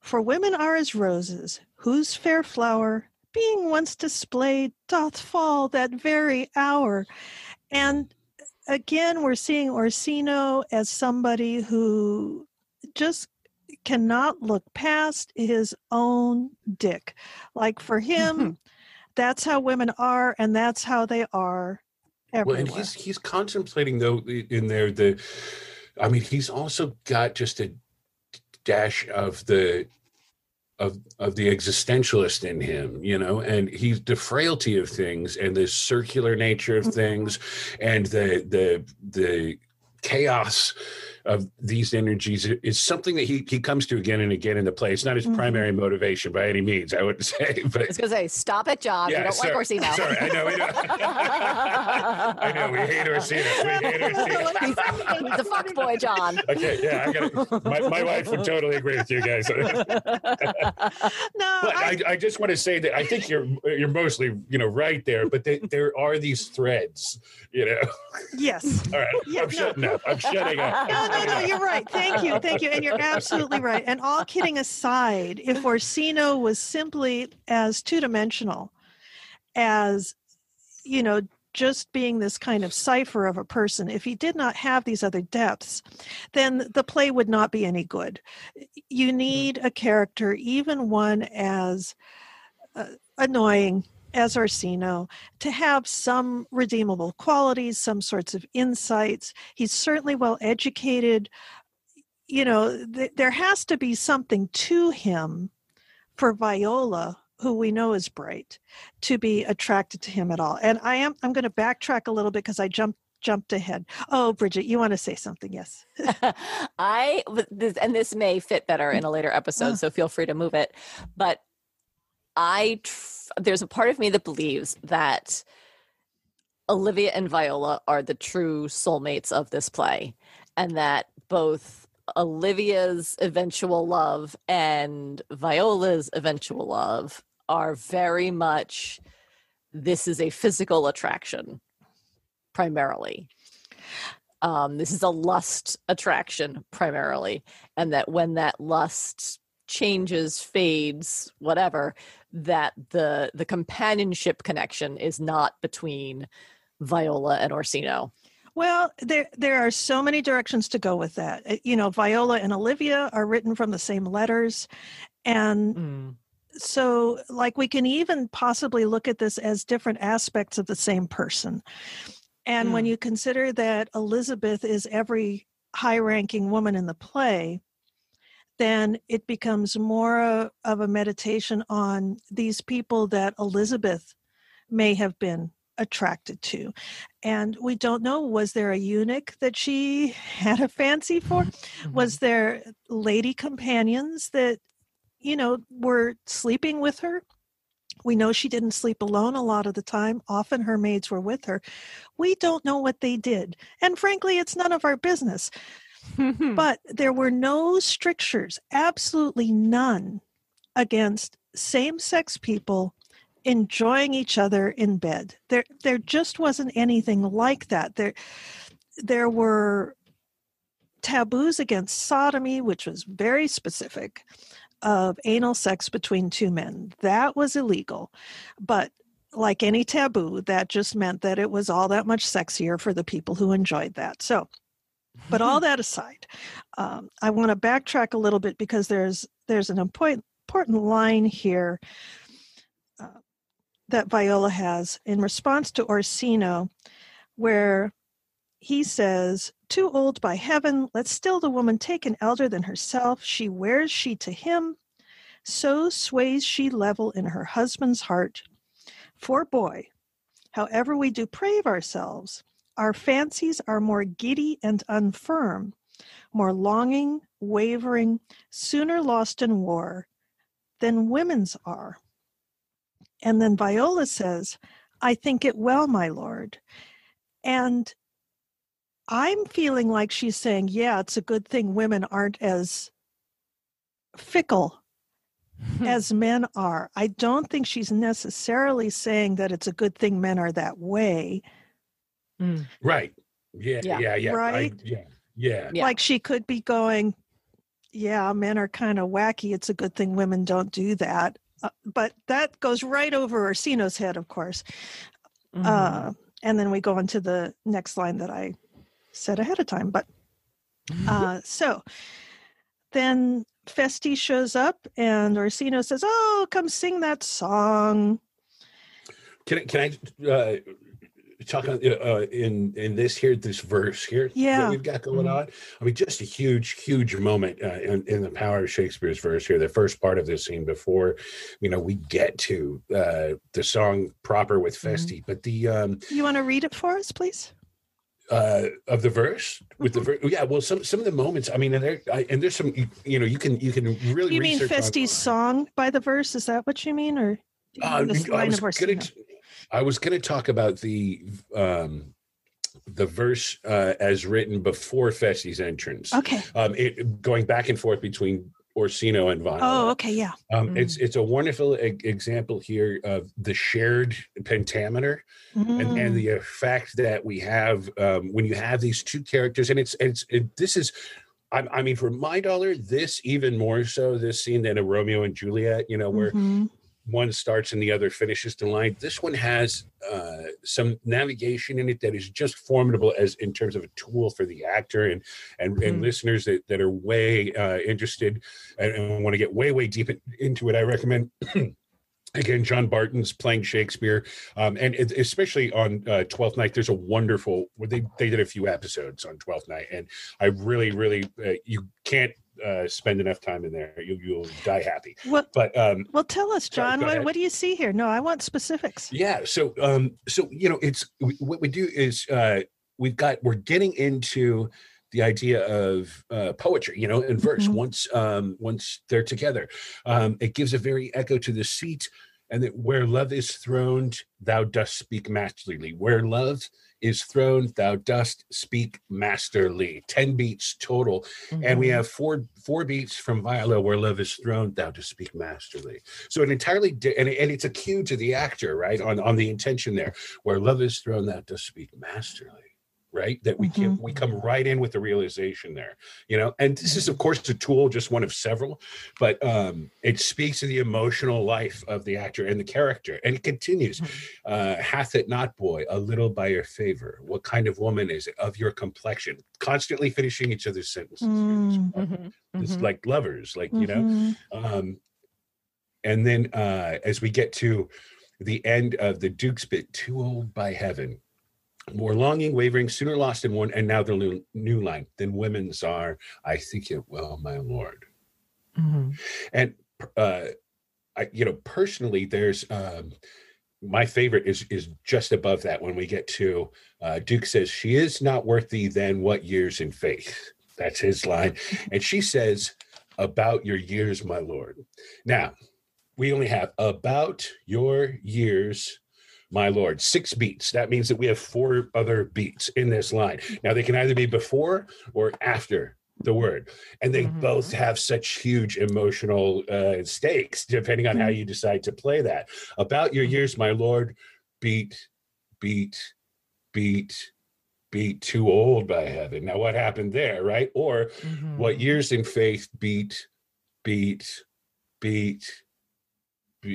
For women are as roses, whose fair flower, being once displayed, doth fall that very hour. And again, we're seeing Orsino as somebody who just cannot look past his own dick. Like for him, mm-hmm. that's how women are, and that's how they are everywhere. Well, and he's he's contemplating though in there the, I mean, he's also got just a dash of the, of of the existentialist in him, you know, and he's the frailty of things and the circular nature of mm-hmm. things, and the the the chaos of these energies is something that he he comes to again and again in the play. It's not his mm-hmm. primary motivation by any means, I wouldn't say. But I was going to say, stop it, John. Yeah, you don't sorry, like Orsino. Sorry, I know. I know. I know. We hate Orsino. We hate Orsino. He's a fuck boy, John. Okay, yeah. I gotta, my, my wife would totally agree with you guys. no, but I, I just want to say that I think you're you're mostly you know right there, but they, there are these threads, you know. Yes. All right. Yeah, I'm no. shutting up. I'm shutting up. No, no, no, you're right. Thank you. Thank you. And you're absolutely right. And all kidding aside, if Orsino was simply as two-dimensional as, you know, just being this kind of cipher of a person, if he did not have these other depths, then the play would not be any good. You need a character, even one as uh, annoying as Orsino, to have some redeemable qualities, some sorts of insights. He's certainly well educated. You know, th- there has to be something to him for Viola, who we know is bright, to be attracted to him at all. And I am I'm going to backtrack a little bit because I jumped jumped ahead. Oh, Bridget, you want to say something? Yes. I this, and this may fit better in a later episode, oh. so feel free to move it. But I tr- there's a part of me that believes that Olivia and Viola are the true soulmates of this play, and that both Olivia's eventual love and Viola's eventual love are very much, this is a physical attraction primarily. Um, this is a lust attraction primarily, and that when that lust changes, fades, whatever, that the the companionship connection is not between Viola and Orsino. Well, there there are so many directions to go with that. You know, Viola and Olivia are written from the same letters. And mm. so, like, we can even possibly look at this as different aspects of the same person. And mm. when you consider that Elizabeth is every high-ranking woman in the play, then it becomes more a, of a meditation on these people that Elizabeth may have been attracted to. And we don't know, was there a eunuch that she had a fancy for? Mm-hmm. Was there lady companions that, you know, were sleeping with her? We know she didn't sleep alone a lot of the time. Often her maids were with her. We don't know what they did. And frankly, it's none of our business. But there were no strictures, absolutely none, against same-sex people enjoying each other in bed. There there just wasn't anything like that. There, there were taboos against sodomy, which was very specific, of anal sex between two men. That was illegal. But like any taboo, that just meant that it was all that much sexier for the people who enjoyed that. So, but all that aside, um, I want to backtrack a little bit because there's there's an important important line here uh, that Viola has in response to Orsino, where he says, "Too old by heaven, let still the woman take an elder than herself. She wears she to him, so sways she level in her husband's heart. For boy, however we do prave ourselves, our fancies are more giddy and unfirm, more longing, wavering, sooner lost in war than women's are." And then Viola says, "I think it well, my lord." And I'm feeling like she's saying, yeah, it's a good thing women aren't as fickle as men are. I don't think she's necessarily saying that it's a good thing men are that way. Mm. Right. Yeah, yeah, yeah. yeah. Right? I, yeah, yeah. Like she could be going, yeah, men are kind of wacky. It's a good thing women don't do that. Uh, but that goes right over Orsino's head, of course. Mm. Uh, and then we go on to the next line that I said ahead of time. But uh, so then Feste shows up and Orsino says, "Oh, come sing that song." Can I, can I uh, talk uh, in in this here, this verse here yeah. that we've got going mm-hmm. on? I mean, just a huge, huge moment uh, in, in the power of Shakespeare's verse here. The first part of this scene before, you know, we get to uh, the song proper with Feste. Mm-hmm. But the um, you want to read it for us, please? Uh, of the verse with the verse, yeah. Well, some some of the moments. I mean, and there I, and there's some. You, you know, you can you can really. You mean Feste's song by the verse? Is that what you mean, or uh, this line of Orsino? I was going to talk about the um, the verse uh, as written before Feste's entrance. Okay. Um, it, going back and forth between Orsino and Viola. Oh, okay, yeah. Um, mm-hmm. It's it's a wonderful e- example here of the shared pentameter mm-hmm. and, and the effect that we have um, when you have these two characters. And it's it's it, this is, I, I mean, for my dollar, this even more so this scene than a Romeo and Juliet. You know, where mm-hmm. one starts and the other finishes the line. This one has uh, some navigation in it that is just formidable as in terms of a tool for the actor and and, mm-hmm. and listeners that, that are way uh, interested and, and want to get way, way deep in, into it. I recommend, again, John Barton's Playing Shakespeare. Um, and it, especially on uh, Twelfth Night, there's a wonderful, they, they did a few episodes on Twelfth Night. And I really, really, uh, you can't, Uh, spend enough time in there, you, you'll die happy. Well, but um, well, tell us, John. What, what do you see here? No, I want specifics. Yeah. So, um, so you know, it's what we do is uh, we've got we're getting into the idea of uh, poetry, you know, in verse. Mm-hmm. Once, um, once they're together, um, it gives a very echo to the seat, and that where love is throned, thou dost speak masterly. Where love is throned, thou dost speak masterly. Ten beats total. Mm-hmm. And we have four four beats from Viola, where love is throned, thou dost speak masterly. So an entirely, di- and, and it's a cue to the actor, right, on, on the intention there. Where love is throned, thou dost speak masterly. Right, that we can, mm-hmm. we come right in with the realization there, you know. And this is, of course, a tool, just one of several, but um, it speaks to the emotional life of the actor and the character. And it continues, mm-hmm. uh, "Hath it not, boy, a little by your favor? What kind of woman is it of your complexion?" Constantly finishing each other's sentences. Mm-hmm. It's mm-hmm. like lovers, like mm-hmm. you know. Um, and then uh, as we get to the end of the Duke's bit, "Too old by heaven, more longing, wavering, sooner lost in one," and now the new, new line, "than women's are, I think it well, my lord." Mm-hmm. And, uh, I, you know, personally, there's, um, my favorite is is just above that when we get to, uh, Duke says, "She is not worth thee then what years in faith." That's his line. And she says, "About your years, my lord." Now, we only have "about your years, my lord," six beats. That means that we have four other beats in this line. Now they can either be before or after the word. And they mm-hmm. both have such huge emotional uh, stakes, depending on mm-hmm. how you decide to play that. "About your years, my lord," beat, beat, beat, beat, "too old by heaven." Now what happened there, right? Or mm-hmm. "what years in faith," beat, beat, beat,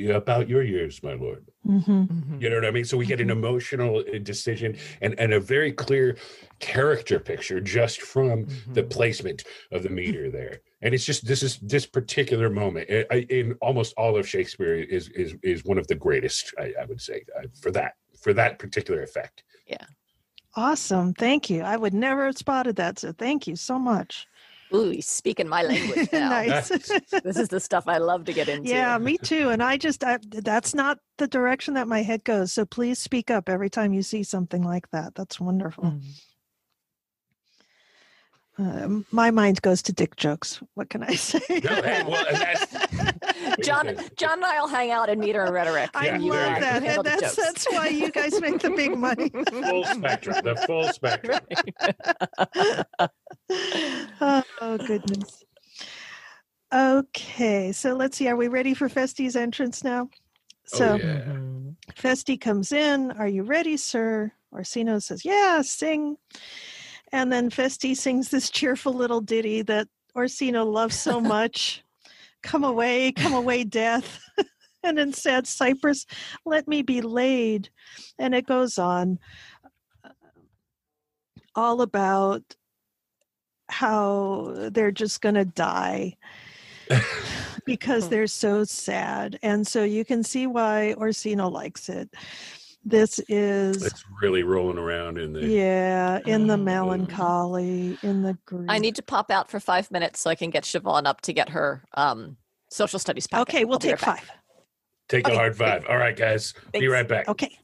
about your years, my lord. Mm-hmm. Mm-hmm. You know what I mean? So we get an emotional decision and, and a very clear character picture just from mm-hmm. the placement of the meter there. And it's just, this is this particular moment in, in almost all of Shakespeare is is is one of the greatest, I, I would say, for that, for that particular effect. Yeah. Awesome. Thank you. I would never have spotted that. So thank you so much. Ooh, he's speaking my language now. Nice. This is the stuff I love to get into. Yeah, me too. And I just, I, that's not the direction that my head goes. So please speak up every time you see something like that. That's wonderful. Mm-hmm. Uh, my mind goes to dick jokes. What can I say? No, hey, well, that's, John, John and I will hang out and meet our rhetoric. I yeah, love that. And that's, that's why you guys make the big money. Full spectrum, the full spectrum. Oh, oh goodness. Okay, so let's see. Are we ready for Feste's entrance now? So oh, yeah. Feste comes in. Are you ready, sir? Orsino says, yeah, sing. And then Feste sings this cheerful little ditty that Orsino loves so much. Come away, come away, death. And in sad Cyprus, let me be laid. And it goes on all about how they're just going to die because they're so sad. And so you can see why Orsino likes it. This is... It's really rolling around in the... Yeah, in the melancholy, in the grief. I need to pop out for five minutes so I can get Siobhan up to get her um, social studies packet. Okay, we'll take five. Take a hard five. All right, guys. Be right back. Okay.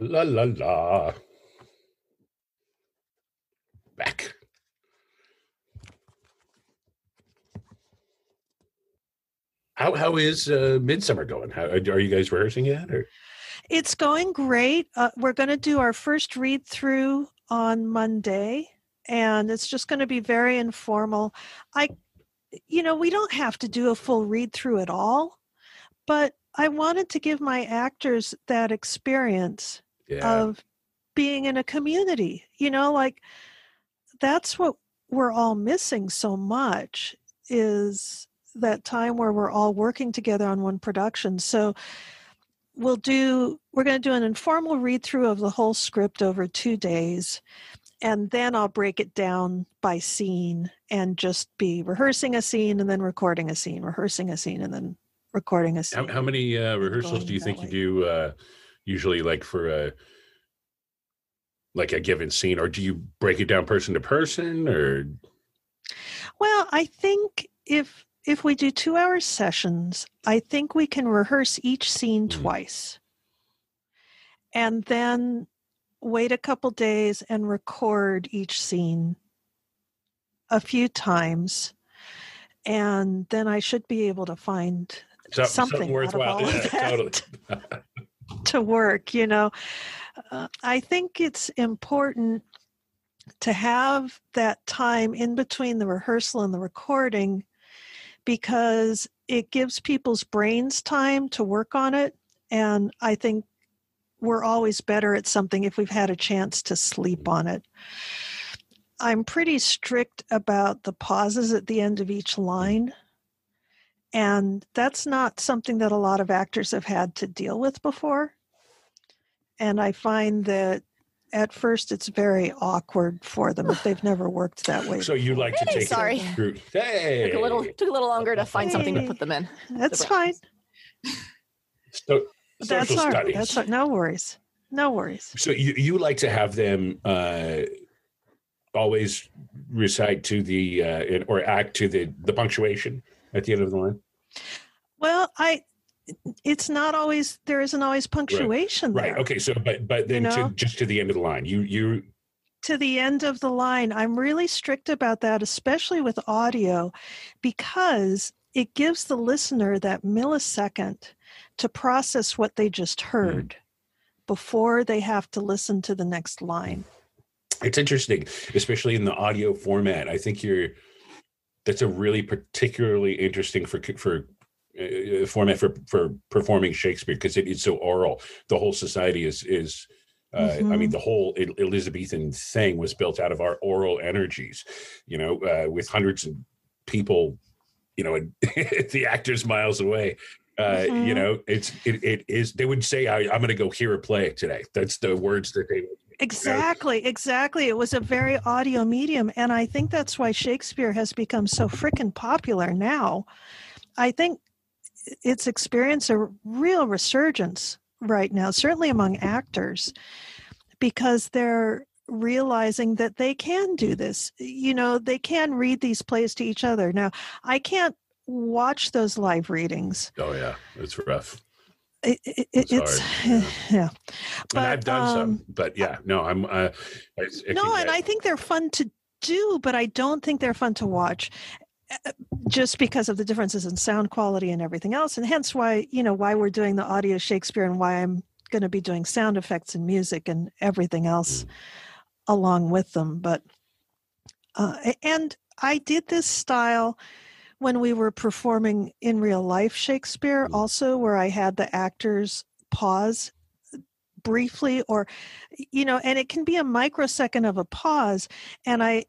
La la la. Back. How how is uh, Midsummer going? How are you guys rehearsing yet? Or? It's going great. Uh, we're going to do our first read through on Monday, and it's just going to be very informal. I, you know, we don't have to do a full read through at all, but I wanted to give my actors that experience. Yeah. Of being in a community, you know, like that's what we're all missing so much is that time where we're all working together on one production. So we'll do, we're going to do an informal read through of the whole script over two days. And then I'll break it down by scene and just be rehearsing a scene and then recording a scene, rehearsing a scene, and then recording a scene. How, how many uh, rehearsals do you think way. you do uh, usually like for a, like a given scene, or do you break it down person to person or? Well, I think if, if we do two hour sessions, I think we can rehearse each scene mm-hmm. twice and then wait a couple days and record each scene a few times. And then I should be able to find Something, something worthwhile yeah, totally. to, to work, you know. Uh, I think it's important to have that time in between the rehearsal and the recording because it gives people's brains time to work on it. And I think we're always better at something if we've had a chance to sleep on it. I'm pretty strict about the pauses at the end of each line. And that's not something that a lot of actors have had to deal with before. And I find that at first it's very awkward for them if they've never worked that way. So you like hey, to take sorry. It through. Hey. Took a little took a little longer to find hey. something to put them in. That's so, fine. So, that's all right. That's all, no worries. No worries. So you, you like to have them uh, always recite to the uh, or act to the the punctuation at the end of the line. Well, I, it's not always, there isn't always punctuation right. there. Right, okay, so, but but then you know, to, just to the end of the line, you, you. To the end of the line, I'm really strict about that, especially with audio, because it gives the listener that millisecond to process what they just heard mm. before they have to listen to the next line. It's interesting, especially in the audio format. I think you're, that's a really particularly interesting for, for, Uh, format for for performing Shakespeare because it, it's so oral. The whole society is is Uh, mm-hmm. I mean, the whole Elizabethan thing was built out of our oral energies, you know, uh, with hundreds of people, you know, the actors miles away. Uh, mm-hmm. You know, it's it, it is. They would say, I, "I'm going to go hear a play today." That's the words that they. Exactly, you know? exactly. It was a very audio medium, and I think that's why Shakespeare has become so frickin' popular now. I think it's experienced a real resurgence right now, certainly among actors, because they're realizing that they can do this. You know, they can read these plays to each other. Now, I can't watch those live readings. Oh, yeah. It's rough. It, it, it's, it's hard. Yeah. yeah. But, and I've done um, some, but yeah, no, I'm... Uh, it's, it's, no, and I think they're fun to do, but I don't think they're fun to watch, just because of the differences in sound quality and everything else, and hence why, you know, why we're doing the audio Shakespeare and why I'm going to be doing sound effects and music and everything else along with them. But uh, and I did this style when we were performing in real life Shakespeare also, where I had the actors pause briefly, or, you know, and it can be a microsecond of a pause, and I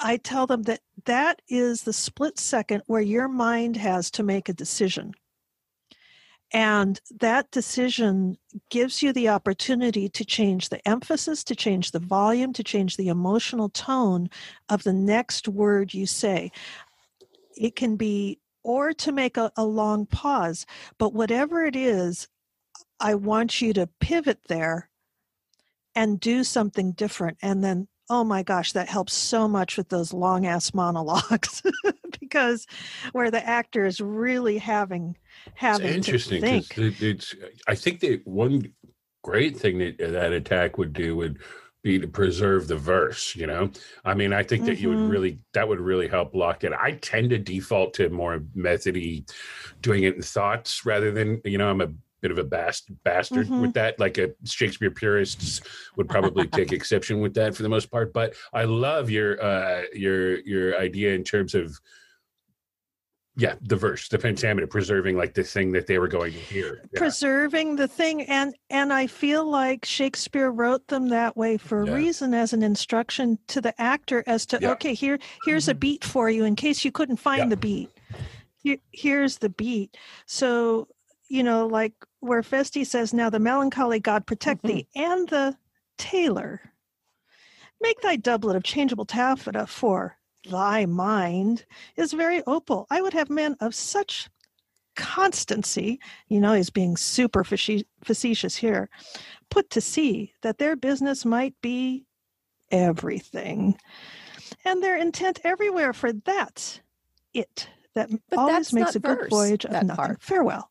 I tell them that that is the split second where your mind has to make a decision. And that decision gives you the opportunity to change the emphasis, to change the volume, to change the emotional tone of the next word you say. It can be, or to make a, a long pause, but whatever it is, I want you to pivot there and do something different. And then, oh my gosh, that helps so much with those long ass monologues, because where the actor is really having having it's interesting, to think. It, it's, I think that one great thing that that attack would do would be to preserve the verse. You know, I mean, I think that mm-hmm. you would really that would really help lock it. I tend to default to more methody, doing it in thoughts rather than, you know, I'm a bit of a bast- bastard mm-hmm. with that. Like, a Shakespeare purists would probably take exception with that for the most part. But I love your uh, your your idea in terms of, yeah, the verse, the pentameter, preserving like the thing that they were going to hear. Yeah. Preserving the thing, and and I feel like Shakespeare wrote them that way for a yeah. reason, as an instruction to the actor as to yeah. okay, here here's mm-hmm. a beat for you in case you couldn't find yeah. the beat. Here, here's the beat. So, you know, like where Feste says, now the melancholy God protect mm-hmm. thee, and the tailor, make thy doublet of changeable taffeta, for thy mind is very opal. I would have men of such constancy, you know, he's being super facetious here, put to sea, that their business might be everything, and their intent everywhere, for that's it, that but always makes a verse, good voyage of nothing. Part. Farewell.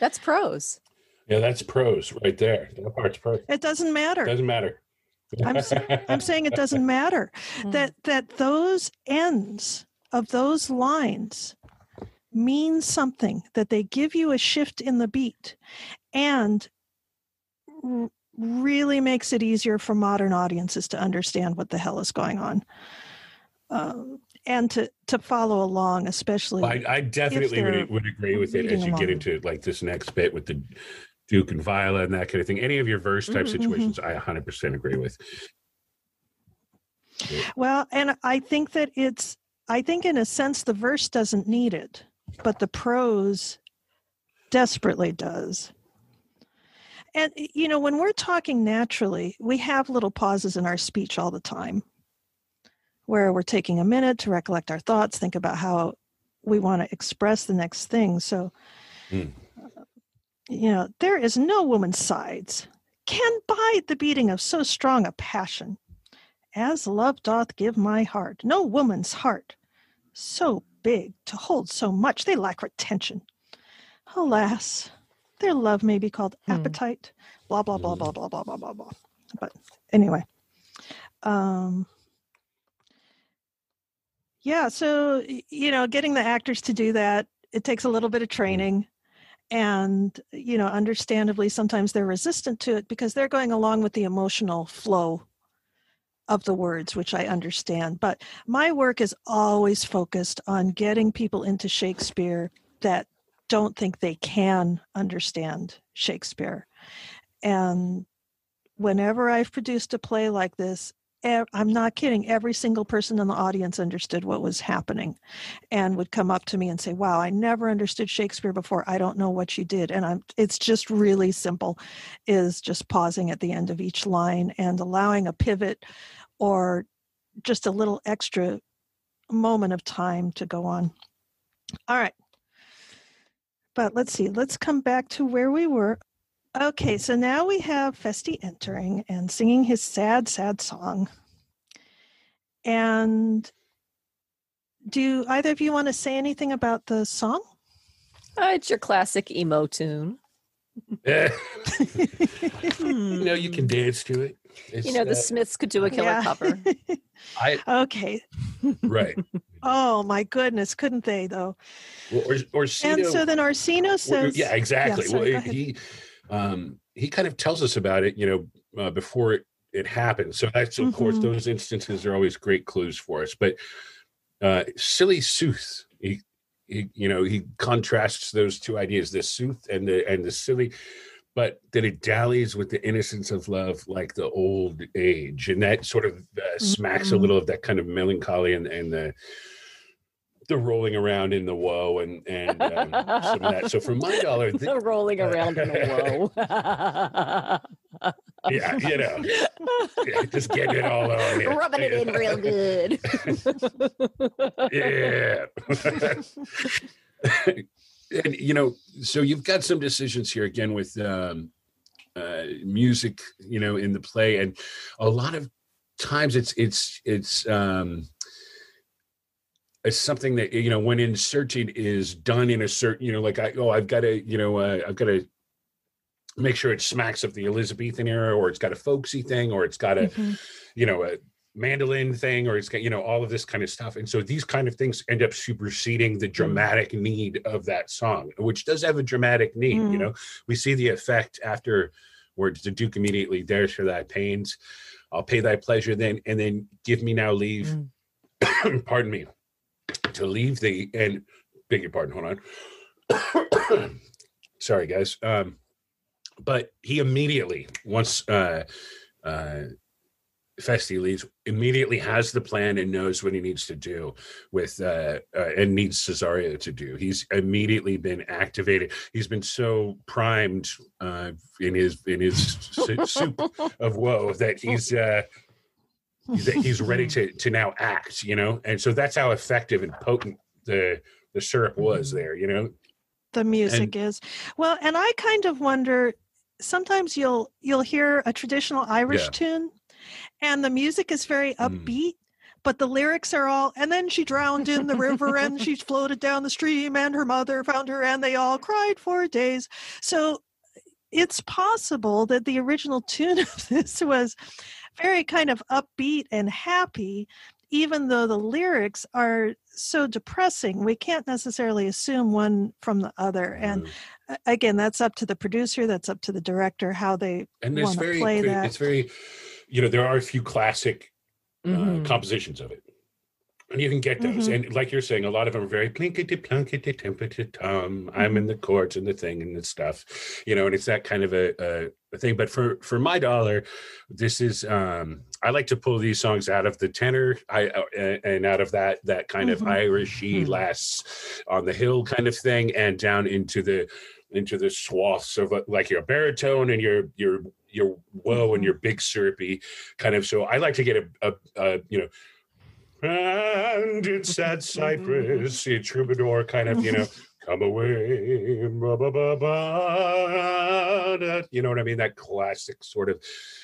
That's prose. Yeah, that's prose right there. That part's prose. It doesn't matter. It doesn't matter. I'm, I'm saying it doesn't matter. Mm. That that those ends of those lines mean something, that they give you a shift in the beat, and r- really makes it easier for modern audiences to understand what the hell is going on. Um, And to, to follow along, especially. Well, I, I definitely would, would agree with it as you along. Get into like this next bit with the Duke and Viola and that kind of thing. Any of your verse type mm-hmm. situations, I one hundred percent agree with. Well, and I think that it's, I think in a sense the verse doesn't need it, but the prose desperately does. And, you know, when we're talking naturally, we have little pauses in our speech all the time, where we're taking a minute to recollect our thoughts, think about how we want to express the next thing. So, mm. uh, you know, there is no woman's sides can bide the beating of so strong a passion, as love doth give my heart. No woman's heart so big to hold so much, they lack retention. Alas, their love may be called mm. appetite, blah, blah, blah, blah, blah, blah, blah, blah, blah. But anyway, um, yeah, so, you know, getting the actors to do that, it takes a little bit of training, and, you know, understandably, sometimes they're resistant to it because they're going along with the emotional flow of the words, which I understand. But my work is always focused on getting people into Shakespeare that don't think they can understand Shakespeare. And whenever I've produced a play like this, I'm not kidding, every single person in the audience understood what was happening and would come up to me and say, wow, I never understood Shakespeare before. I don't know what you did. And I'm, it's just really simple, is just pausing at the end of each line and allowing a pivot or just a little extra moment of time to go on. All right. But let's see. Let's come back to where we were. Okay, so now we have Feste entering and singing his sad, sad song. And do either of you want to say anything about the song? Uh, it's your classic emo tune. You know, you can dance to it. It's, you know, the uh, Smiths could do a killer yeah. cover. I, okay. Right. Oh, my goodness. Couldn't they, though? Well, or, Orsino, and so then Orsino says... Yeah, exactly. Yeah, sorry, well, he... Um, he kind of tells us about it, you know, uh, before it, it happened. So that's, of mm-hmm. course, those instances are always great clues for us. But uh, silly sooth, he, he, you know, he contrasts those two ideas, the sooth and the and the silly, but then it dallies with the innocence of love like the old age. And that sort of uh, smacks mm-hmm. a little of that kind of melancholy and, and the... the rolling around in the woe and and um, some of that. So for my dollar, th- the rolling around in the woe. Yeah, you know, yeah, just getting it all on you, rubbing yeah. it in real good. Yeah, and you know, so you've got some decisions here again with um, uh, music, you know, in the play, and a lot of times it's it's it's. Um, It's something that, you know, when inserted is done in a certain, you know, like, I, oh, I've got to, you know, uh, I've got to make sure it smacks of the Elizabethan era, or it's got a folksy thing, or it's got a, mm-hmm. you know, a mandolin thing, or it's got, you know, all of this kind of stuff. And so these kind of things end up superseding the dramatic need of that song, which does have a dramatic need. Mm-hmm. You know, we see the effect afterwards. The Duke immediately dares for thy pains. I'll pay thy pleasure then, and then give me now leave. Mm-hmm. Pardon me. To leave thee, and beg your pardon, hold on. Sorry, guys. Um, but he immediately, once uh, uh, Feste leaves, immediately has the plan and knows what he needs to do with, uh, uh, and needs Cesario to do. He's immediately been activated. He's been so primed uh, in his in his soup of woe that he's... Uh, that he's ready to to now act, you know? And so that's how effective and potent the the syrup was there, you know? The music and, is. Well, and I kind of wonder, sometimes you'll you'll hear a traditional Irish yeah. tune, and the music is very upbeat, mm. but the lyrics are all, and then she drowned in the river and she floated down the stream and her mother found her and they all cried for days. So it's possible that the original tune of this was very kind of upbeat and happy, even though the lyrics are so depressing. We can't necessarily assume one from the other. And mm. again, that's up to the producer, that's up to the director, how they and want to play that. It's very, you know, there are a few classic mm-hmm. uh, compositions of it. And you can get those. Mm-hmm. And like you're saying, a lot of them are very plinkety plunkety tempity tom. I'm in the chords and the thing and the stuff, you know, and it's that kind of a, a, a thing. But for, for my dollar, this is, um, I like to pull these songs out of the tenor I, uh, and out of that, that kind mm-hmm. of Irishy mm-hmm. lass on the hill kind of thing, and down into the, into the swaths of like your baritone and your, your, your woe and your big syrupy kind of. So I like to get a, a, a you know, and it's that cypress, a troubadour kind of, you know, come away, blah, blah, blah, blah, da, you know what I mean? That classic sort of,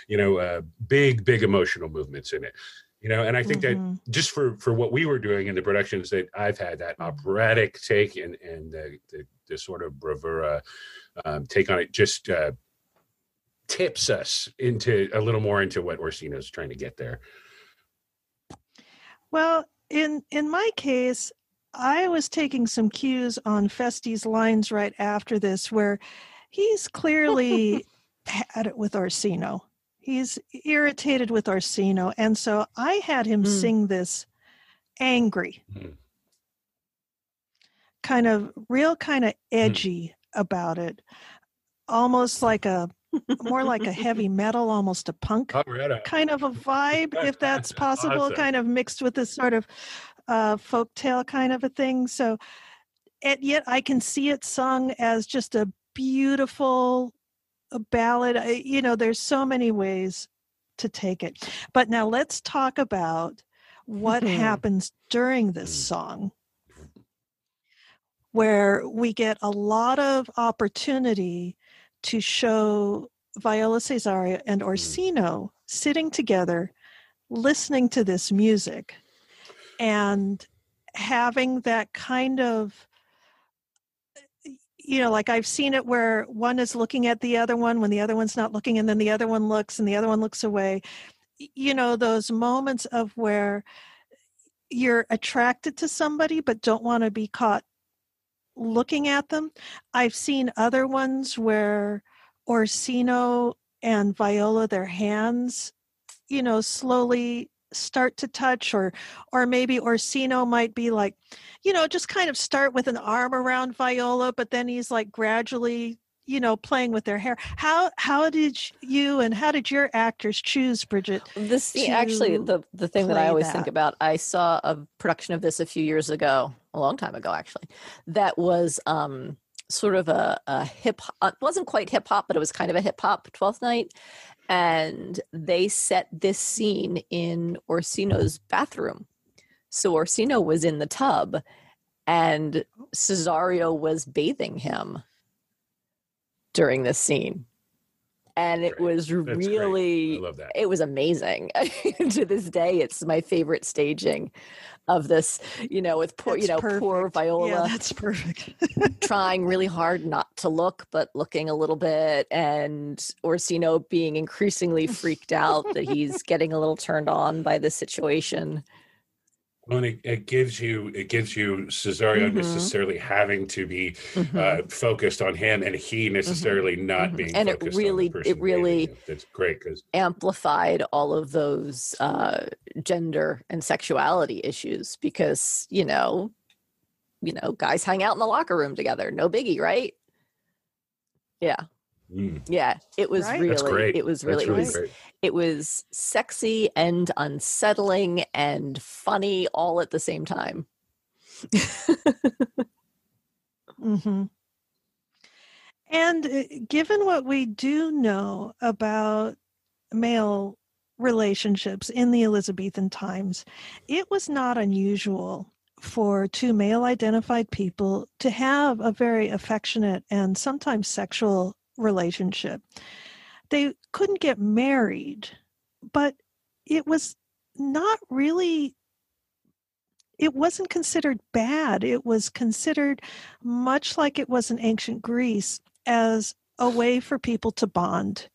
you know, uh, big, big emotional movements in it, you know? And I think mm-hmm. that just for, for what we were doing in the productions that I've had, that operatic take and, and the, the, the sort of bravura um, take on it just uh, tips us into a little more into what Orsino's trying to get there. Well, in in my case, I was taking some cues on Feste's lines right after this, where he's clearly had it with Orsino. He's irritated with Orsino. And so I had him mm. sing this angry, mm. kind of real kind of edgy mm. about it, almost like a more like a heavy metal, almost a punk oh, right kind of a vibe, if that's possible, awesome. Kind of mixed with this sort of uh, folktale kind of a thing. So, and yet I can see it sung as just a beautiful ballad. You know, there's so many ways to take it. But now let's talk about what mm-hmm. happens during this song, where we get a lot of opportunity to show Viola Cesario and Orsino sitting together, listening to this music, and having that kind of, you know, like I've seen it where one is looking at the other one when the other one's not looking, and then the other one looks and the other one looks away. You know, those moments of where you're attracted to somebody but don't want to be caught looking at them. I've seen other ones where Orsino and Viola, their hands, you know, slowly start to touch, or or maybe Orsino might be like, you know, just kind of start with an arm around Viola, but then he's like gradually, you know, playing with their hair. How how did you and how did your actors choose, Bridget? This actually the the thing that I always that. think about. I saw a production of this a few years ago, a long time ago actually. That was um, sort of a, a hip hop. It wasn't quite hip hop, but it was kind of a hip hop. Twelfth Night. And they set this scene in Orsino's bathroom. So Orsino was in the tub and Cesario was bathing him during this scene. And it great. was That's really, I love that. It was amazing. To this day, it's my favorite staging of this, you know, with poor, that's you know, perfect. poor Viola. Yeah, that's perfect. Trying really hard not to look, but looking a little bit, and Orsino being increasingly freaked out that he's getting a little turned on by this situation. Well, it, it gives you it gives you Cesario mm-hmm. necessarily having to be mm-hmm. uh, focused on him, and he necessarily mm-hmm. not mm-hmm. being and focused really, on the person. And it really, it really it's great because amplified all of those uh, gender and sexuality issues, because you know, you know, guys hang out in the locker room together, no biggie, right? Yeah, mm. yeah. It was right? really, That's great. it was really, That's really it was, great. It was sexy and unsettling and funny all at the same time. mm-hmm. And given what we do know about male relationships in the Elizabethan times, it was not unusual for two male-identified people to have a very affectionate and sometimes sexual relationship. They couldn't get married, but it was not really, it wasn't considered bad. It was considered, much like it was in ancient Greece, as a way for people to bond.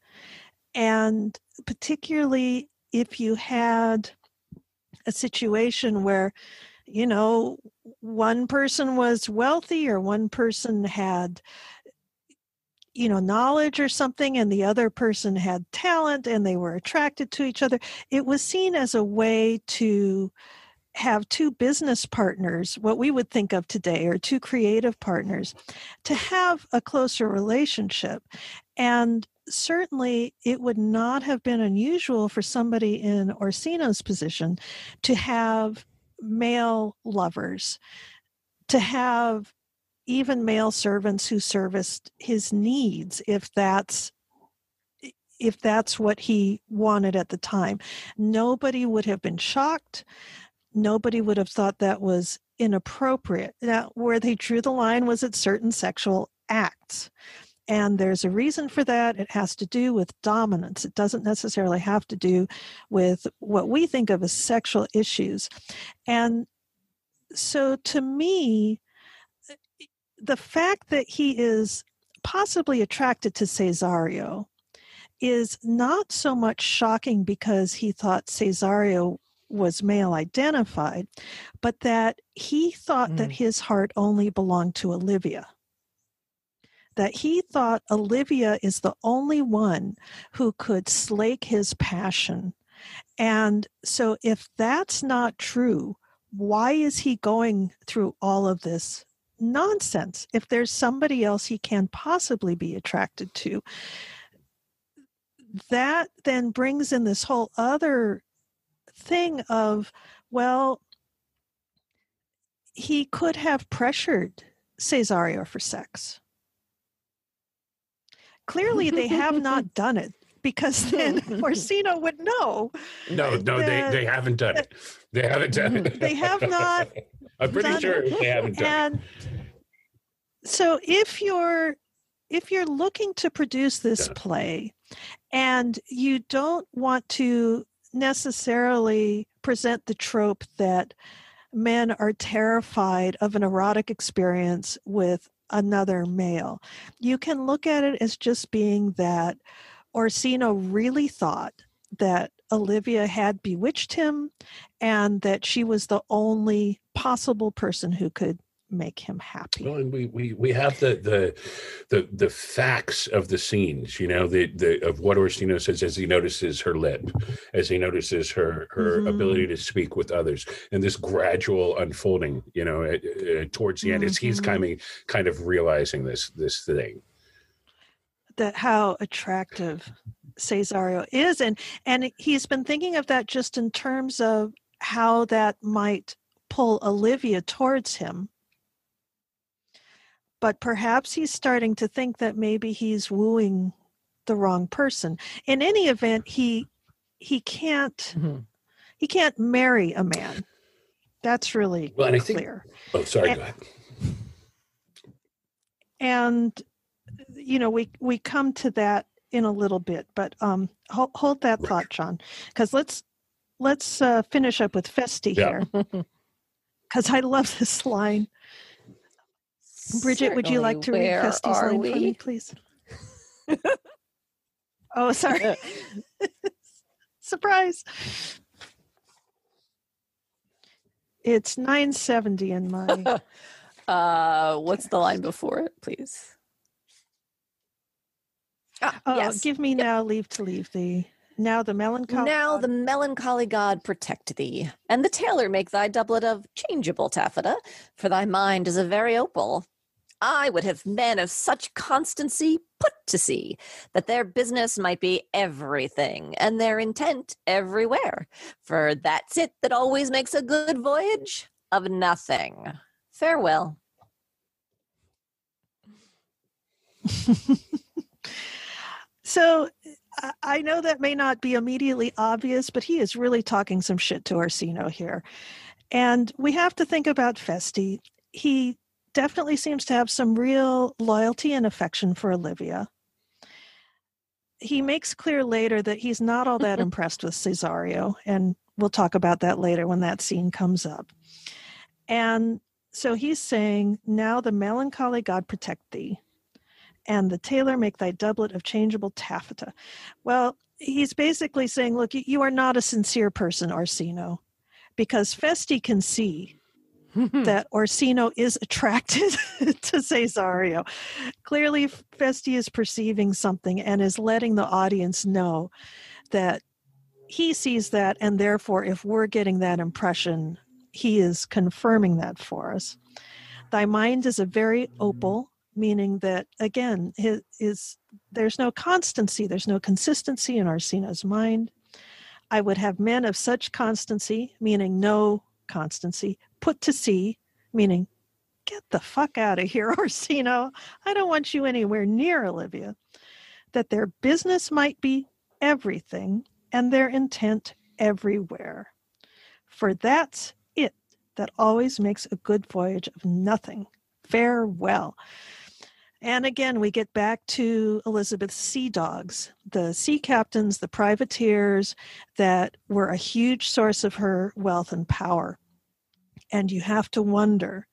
And particularly if you had a situation where, you know, one person was wealthy or one person had, you know, knowledge or something, and the other person had talent and they were attracted to each other. It was seen as a way to have two business partners, what we would think of today, or two creative partners, to have a closer relationship. And certainly it would not have been unusual for somebody in Orsino's position to have male lovers, to have even male servants who serviced his needs, if that's if that's what he wanted at the time. Nobody would have been shocked. Nobody would have thought that was inappropriate. Now, where they drew the line was at certain sexual acts. And there's a reason for that. It has to do with dominance. It doesn't necessarily have to do with what we think of as sexual issues. And so to me, the fact that he is possibly attracted to Cesario is not so much shocking because he thought Cesario was male identified, but that he thought mm. that his heart only belonged to Olivia. That he thought Olivia is the only one who could slake his passion. And so if that's not true, why is he going through all of this nonsense if there's somebody else he can possibly be attracted to? that then brings in this whole other thing of, well, he could have pressured Cesario for sex. Clearly, they have not done it, because then Orsino would know. No, no, they, they haven't done it. They haven't done it. They have not. I'm pretty sure it. they haven't done and it. So if you're if you're looking to produce this yeah. play, and you don't want to necessarily present the trope that men are terrified of an erotic experience with another male, you can look at it as just being that Orsino really thought that Olivia had bewitched him and that she was the only possible person who could make him happy. Well, and we we we have the the the the facts of the scenes, you know, the the of what Orsino says as he notices her lip, as he notices her her mm-hmm. ability to speak with others, and this gradual unfolding, you know, uh, towards the end, mm-hmm. as he's coming, kind of realizing this this thing, that how attractive Cesario is, and and he's been thinking of that just in terms of how that might pull Olivia towards him. But perhaps he's starting to think that maybe he's wooing the wrong person. In any event, he he can't mm-hmm. he can't marry a man. That's really well, and clear. I think, oh, sorry. And, go ahead. And you know, we we come to that in a little bit, but um, hold, hold that right. thought, John, because let's let's uh, finish up with Feste yeah. here, because I love this line. Bridget, Certainly. would you like to Where read Feste's line we? for me, please? Oh, sorry. Surprise. It's nine seventy in my... uh, what's the line before it, please? Ah, oh, yes. Give me yep. now leave to leave thee. Now the melancholy Now the melancholy god protect thee, and the tailor make thy doublet of changeable taffeta, for thy mind is a very opal. I would have men of such constancy put to sea, that their business might be everything, and their intent everywhere. For that's it that always makes a good voyage of nothing. Farewell. So I know that may not be immediately obvious, but he is really talking some shit to Orsino here. And we have to think about Feste. He definitely seems to have some real loyalty and affection for Olivia. He makes clear later that he's not all that impressed with Cesario, and we'll talk about that later when that scene comes up. And so he's saying, now the melancholy god protect thee, and the tailor make thy doublet of changeable taffeta. Well, he's basically saying, look, you are not a sincere person, Orsino, because Feste can see that Orsino is attracted to Cesario. Clearly, Feste is perceiving something and is letting the audience know that he sees that, and therefore, if we're getting that impression, he is confirming that for us. Thy mind is a very opal, meaning that, again, his, his, there's no constancy, there's no consistency in Orsino's mind. I would have men of such constancy, meaning no constancy, put to sea, meaning get the fuck out of here, Orsino. I don't want you anywhere near Olivia. That their business might be everything, and their intent everywhere. For that's it that always makes a good voyage of nothing. Farewell. And again, we get back to Elizabeth's sea dogs, the sea captains, the privateers that were a huge source of her wealth and power. And you have to wonder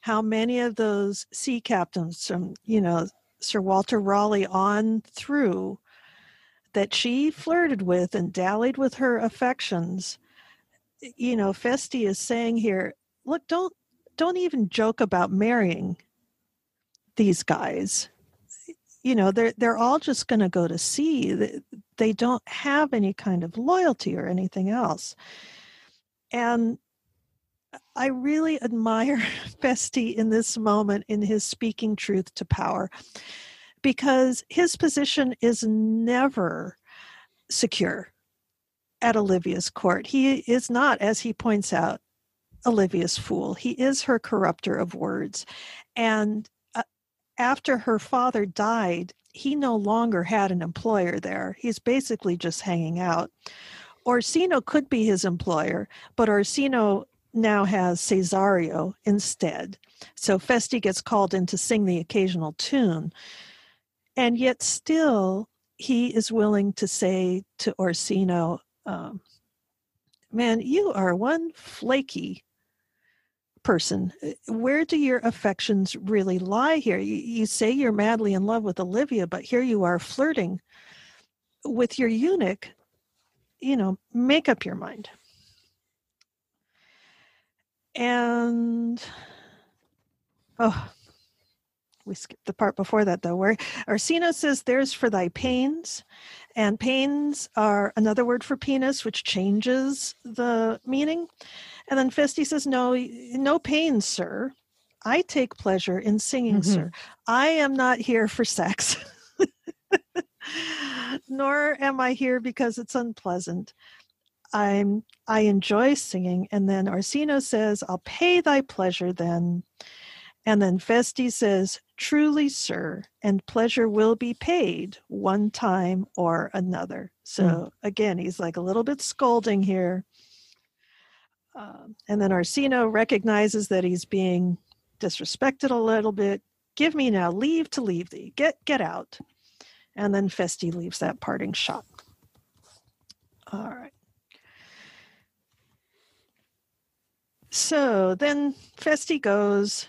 how many of those sea captains from, you know, Sir Walter Raleigh on through, that she flirted with and dallied with her affections. You know, Feste is saying here, look, don't, Don't even joke about marrying these guys. You know, they're, they're all just going to go to sea. They don't have any kind of loyalty or anything else. And I really admire Feste in this moment in his speaking truth to power, because his position is never secure at Olivia's court. He is not, as he points out, Olivia's fool. He is her corrupter of words. And uh, after her father died, he no longer had an employer there. He's basically just hanging out. Orsino could be his employer, but Orsino now has Cesario instead. So Feste gets called in to sing the occasional tune. And yet still, he is willing to say to Orsino, um, man, you are one flaky person. Where do your affections really lie here? You, you say you're madly in love with Olivia, but here you are flirting with your eunuch. You know, make up your mind. And, oh, we skipped the part before that, though, where Orsino says, there's for thy pains. And pains are another word for penis, which changes the meaning. And then Feste says, no, no pains, sir. I take pleasure in singing, mm-hmm. sir. I am not here for sex. Nor am I here because it's unpleasant. I'm, I enjoy singing. And then Orsino says, I'll pay thy pleasure then. And then Feste says, truly, sir, and pleasure will be paid one time or another. So mm. again, he's like a little bit scolding here. Um, and then Orsino recognizes that he's being disrespected a little bit. Give me now leave to leave thee. Get, get out. And then Feste leaves that parting shot. All right. So then Feste goes,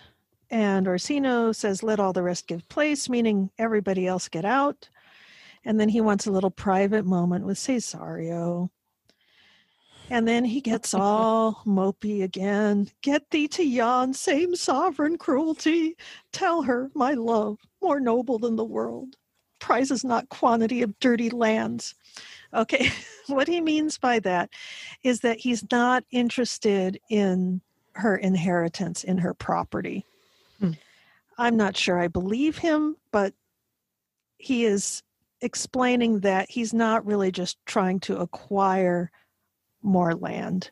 and Orsino says, let all the rest give place, meaning everybody else get out. And then he wants a little private moment with Cesario. And then he gets all mopey again. Get thee to yon same sovereign cruelty. Tell her, my love, more noble than the world, prizes not quantity of dirty lands. Okay, what he means by that is that he's not interested in her inheritance, in her property. Hmm. I'm not sure I believe him, but he is explaining that he's not really just trying to acquire more land.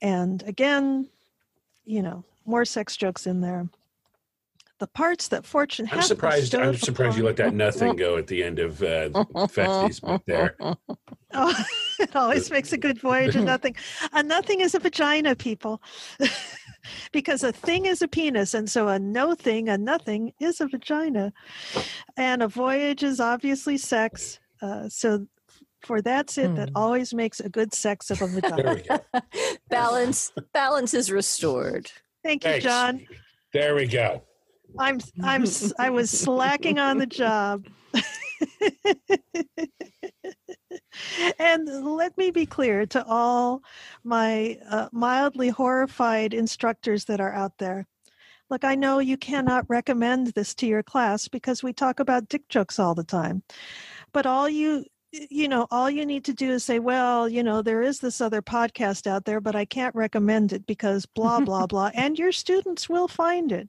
And again, you know, more sex jokes in there. The parts that fortune has. I'm surprised. I'm surprised you let that nothing go at the end of uh, Feste's book there. Oh, it always makes a good voyage. A nothing, a nothing is a vagina, people, because a thing is a penis, and so a no thing, a nothing is a vagina, and a voyage is obviously sex. Uh, so, for that's it. Hmm. That always makes a good sex of a vagina. There we go. Balance, balance is restored. Thank you, Thanks. John. There we go. I'm I'm I was slacking on the job. And let me be clear to all my uh, mildly horrified instructors that are out there. Look, I know you cannot recommend this to your class because we talk about dick jokes all the time. But all you you know, all you need to do is say, well, you know, there is this other podcast out there, but I can't recommend it because blah, blah, blah. And your students will find it.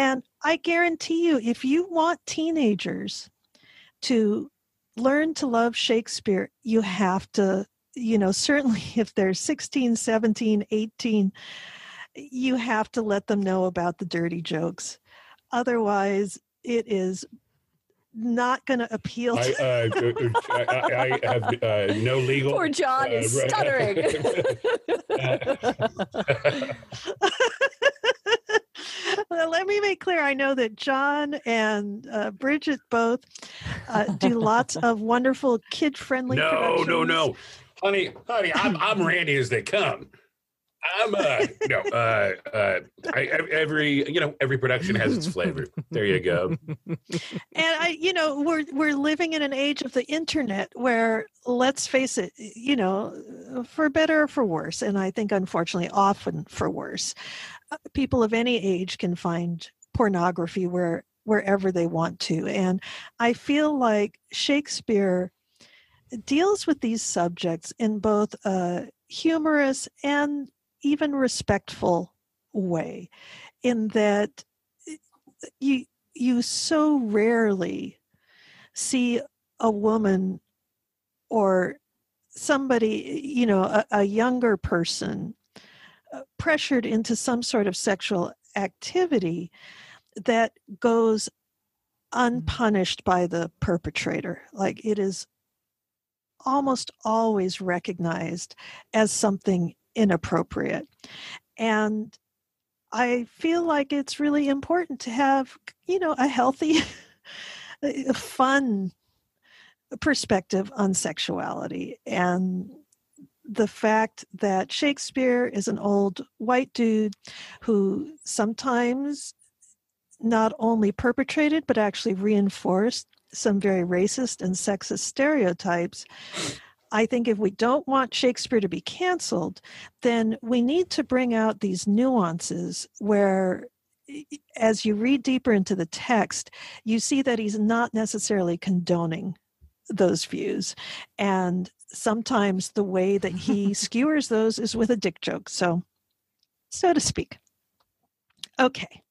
And I guarantee you, if you want teenagers to learn to love Shakespeare, you have to, you know, certainly if they're sixteen, seventeen, eighteen, you have to let them know about the dirty jokes. Otherwise, it is not going to appeal to I, uh, I, I have uh, no legal. Poor John uh, is stuttering. Well, let me make clear, I know that John and uh, Bridget both uh, do lots of wonderful kid-friendly no, productions. No, no, no. Honey, honey, I'm, I'm randy as they come. I'm, uh, you know, uh, uh, I, every, you know, every production has its flavor. There you go. And I, you know, we're, we're living in an age of the internet where, let's face it, you know, for better or for worse, and I think unfortunately often for worse, people of any age can find pornography where, wherever they want to. And I feel like Shakespeare deals with these subjects in both a humorous and even respectful way, in that you you so rarely see a woman or somebody, you know, a, a younger person pressured into some sort of sexual activity that goes unpunished by the perpetrator. Like, it is almost always recognized as something inappropriate. And I feel like it's really important to have, you know, a healthy, fun perspective on sexuality. And the fact that Shakespeare is an old white dude who sometimes not only perpetrated but actually reinforced some very racist and sexist stereotypes. I think if we don't want Shakespeare to be canceled, then we need to bring out these nuances where, as you read deeper into the text, you see that he's not necessarily condoning those views. And sometimes the way that he skewers those is with a dick joke, so so to speak. Okay.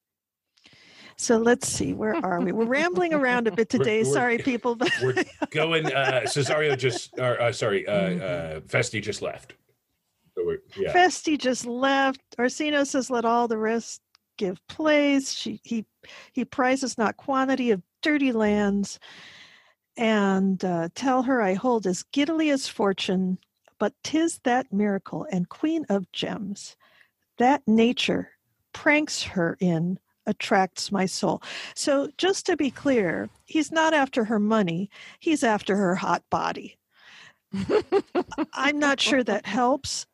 So let's see, where are we? We're rambling around a bit today. We're, sorry, we're, people. But we're going, uh, Cesario just, or, uh, sorry, uh, uh, Feste just left. So we're, yeah. Feste just left. Orsino says, let all the rest give place. She, he, he prizes not quantity of dirty lands. And uh, tell her I hold as giddily as fortune, but 'tis that miracle and queen of gems that nature pranks her in attracts my soul. So just to be clear, he's not after her money, he's after her hot body. I'm not sure that helps.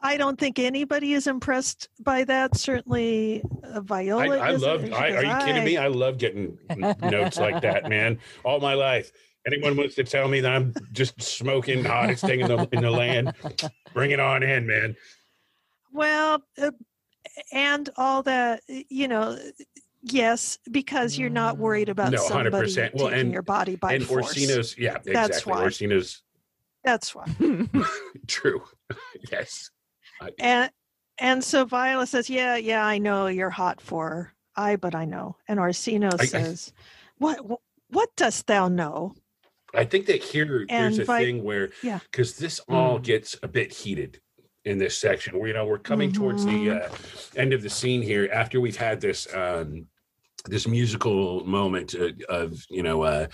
I don't think anybody is impressed by that. Certainly uh, Viola I, I love I, are you I, kidding me? I love getting notes like that, man. All my life. Anyone wants to tell me that I'm just smoking hottest thing in the, in the land, bring it on in, man. Well, uh, and all that, you know, yes, because you're not worried about no, somebody taking well, and, your body by and force. Orsino's, yeah, exactly. That's why. Orsino's. That's why. True. Yes. And and so Viola says, yeah, yeah, I know you're hot for her. I, but I know. And Orsino I, says, I, what, what dost thou know? I think that here, and there's a Vi- thing where, yeah, because this all mm. gets a bit heated in this section where, you know, we're coming mm-hmm. towards the uh, end of the scene here after we've had this um, this musical moment uh, of, you know, uh,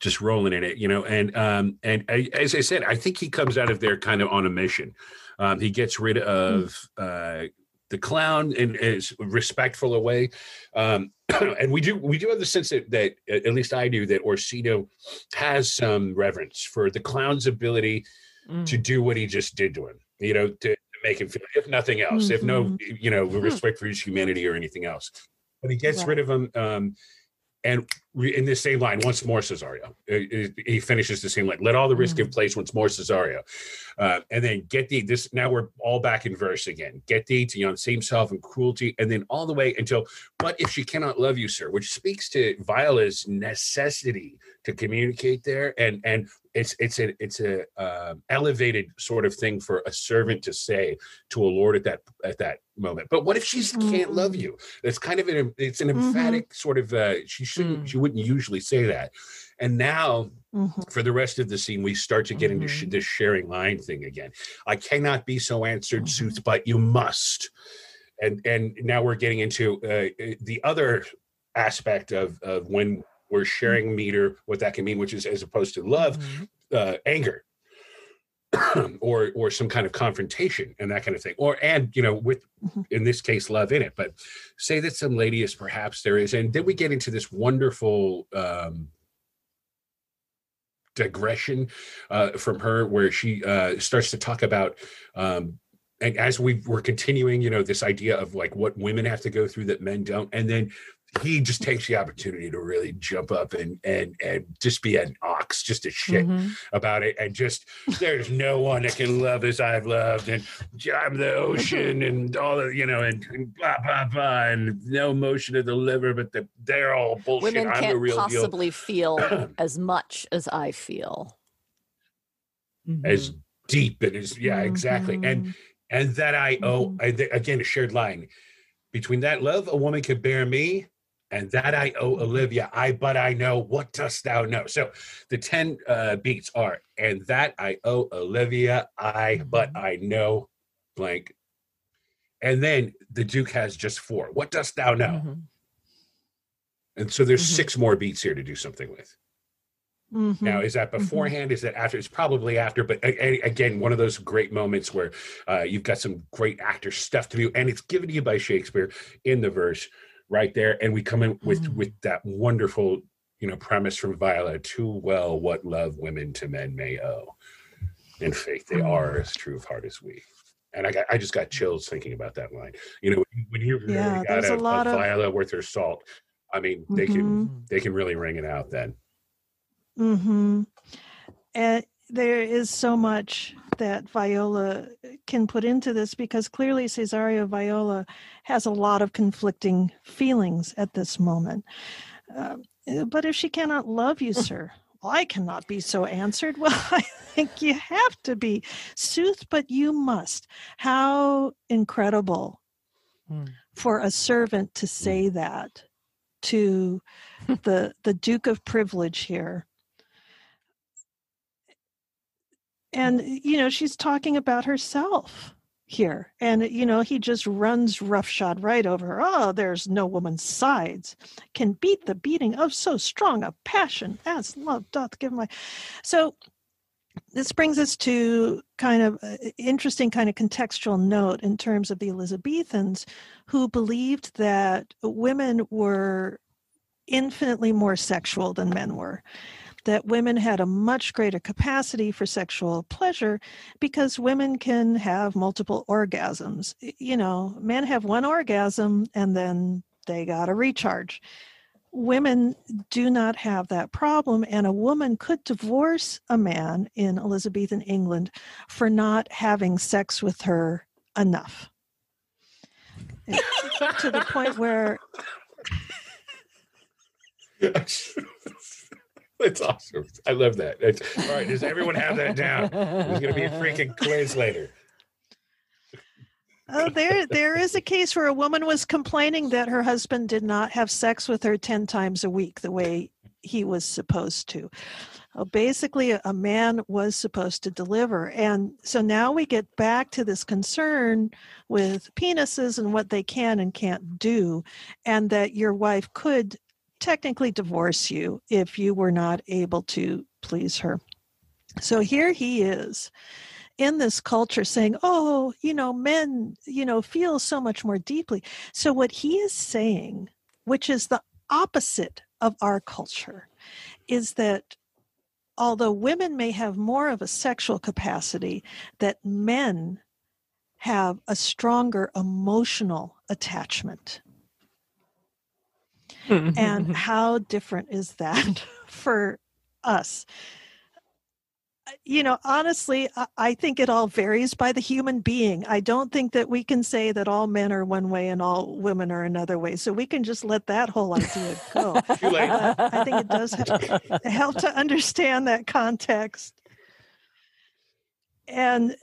just rolling in it, you know, and um, and I, as I said, I think he comes out of there kind of on a mission. Um, he gets rid of uh, the clown in as respectful a way. Um, and we do we do have the sense that, that, at least I do, that Orsino has some reverence for the clown's ability mm. to do what he just did to him. You know, to make him feel, if nothing else, mm-hmm. if no, you know, respect for his humanity or anything else. But he gets right. rid of him. Um, and re- in this same line, once more, Cesario. He finishes the same line. Let all the risk mm-hmm. give place, once more, Cesario. Uh, and then get thee, this, now we're all back in verse again. Get thee to yon same self and cruelty. And then all the way until, but if she cannot love you, sir, which speaks to Viola's necessity to communicate there. And, and, It's it's a it's a um, elevated sort of thing for a servant to say to a lord at that at that moment. But what if she mm-hmm. can't love you? That's kind of an it's an emphatic mm-hmm. sort of uh, she shouldn't mm-hmm. she wouldn't usually say that. And now mm-hmm. for the rest of the scene, we start to get mm-hmm. into sh- this sharing line thing again. I cannot be so answered, mm-hmm. sooth, but you must. And and now we're getting into uh, the other aspect of of when we're sharing meter, what that can mean, which is as opposed to love, mm-hmm. uh, anger, or or some kind of confrontation and that kind of thing. Or, and, you know, with, mm-hmm. in this case, love in it. But say that some lady is perhaps there is. And then we get into this wonderful um, digression uh, from her where she uh, starts to talk about, um, and as we were continuing, you know, this idea of like what women have to go through that men don't. And then he just takes the opportunity to really jump up and and and just be an ox, just a shit mm-hmm. about it, and just there's no one that can love as I've loved, and I'm the ocean, and all of, you know, and, and blah blah blah, and no motion of the liver, but the, they're all bullshit. Women can't I'm the real possibly deal. Feel as much as I feel, mm-hmm. as deep and as yeah, mm-hmm. exactly, and and that I owe mm-hmm. I, again a shared line between that love a woman could bear me. and that I owe Olivia, I but I know, what dost thou know? So the ten uh, beats are, and that I owe Olivia, I but I know, blank. And then the Duke has just four. What dost thou know? Mm-hmm. And so there's mm-hmm. six more beats here to do something with. Mm-hmm. Now, is that beforehand? Mm-hmm. Is that after? It's probably after, but a- a- again, one of those great moments where uh, you've got some great actor stuff to do, and it's given to you by Shakespeare in the verse right there. And we come in with, mm-hmm. with that wonderful, you know, premise from Viola, too well what love women to men may owe. In faith, they are as true of heart as we. And I got, I just got chills thinking about that line. You know, when you've really yeah, got a, a, a Viola of... worth her salt, I mean, they mm-hmm. can they can really ring it out then. Mm-hmm. And there is so much that Viola can put into this, because clearly Cesario Viola has a lot of conflicting feelings at this moment. Uh, but if she cannot love you, sir, well, I cannot be so answered. Well, I think you have to be soothed, but you must. How incredible mm. for a servant to say that to the the Duke of Privilege here. And, you know, she's talking about herself here. And, you know, he just runs roughshod right over her. Oh, there's no woman's sides can beat the beating of so strong a passion as love doth give my. So this brings us to kind of interesting kind of contextual note in terms of the Elizabethans, who believed that women were infinitely more sexual than men were, that women had a much greater capacity for sexual pleasure because women can have multiple orgasms. You know, men have one orgasm and then they got a recharge. Women do not have that problem, and a woman could divorce a man in Elizabethan England for not having sex with her enough. To the point where... It's awesome. I love that. It's, all right, does everyone have that down? There's going to be a freaking quiz later. Oh, there, there is a case where a woman was complaining that her husband did not have sex with her ten times a week the way he was supposed to. Oh, basically, a man was supposed to deliver. And so now we get back to this concern with penises and what they can and can't do, and that your wife could technically divorce you if you were not able to please her. So here he is in this culture saying, oh, you know, men, you know, feel so much more deeply. So what he is saying, which is the opposite of our culture, is that although women may have more of a sexual capacity, that men have a stronger emotional attachment. And how different is that for us? You know, honestly, I think it all varies by the human being. I don't think that we can say that all men are one way and all women are another way. So we can just let that whole idea go. uh, I think it does help, help to understand that context. And,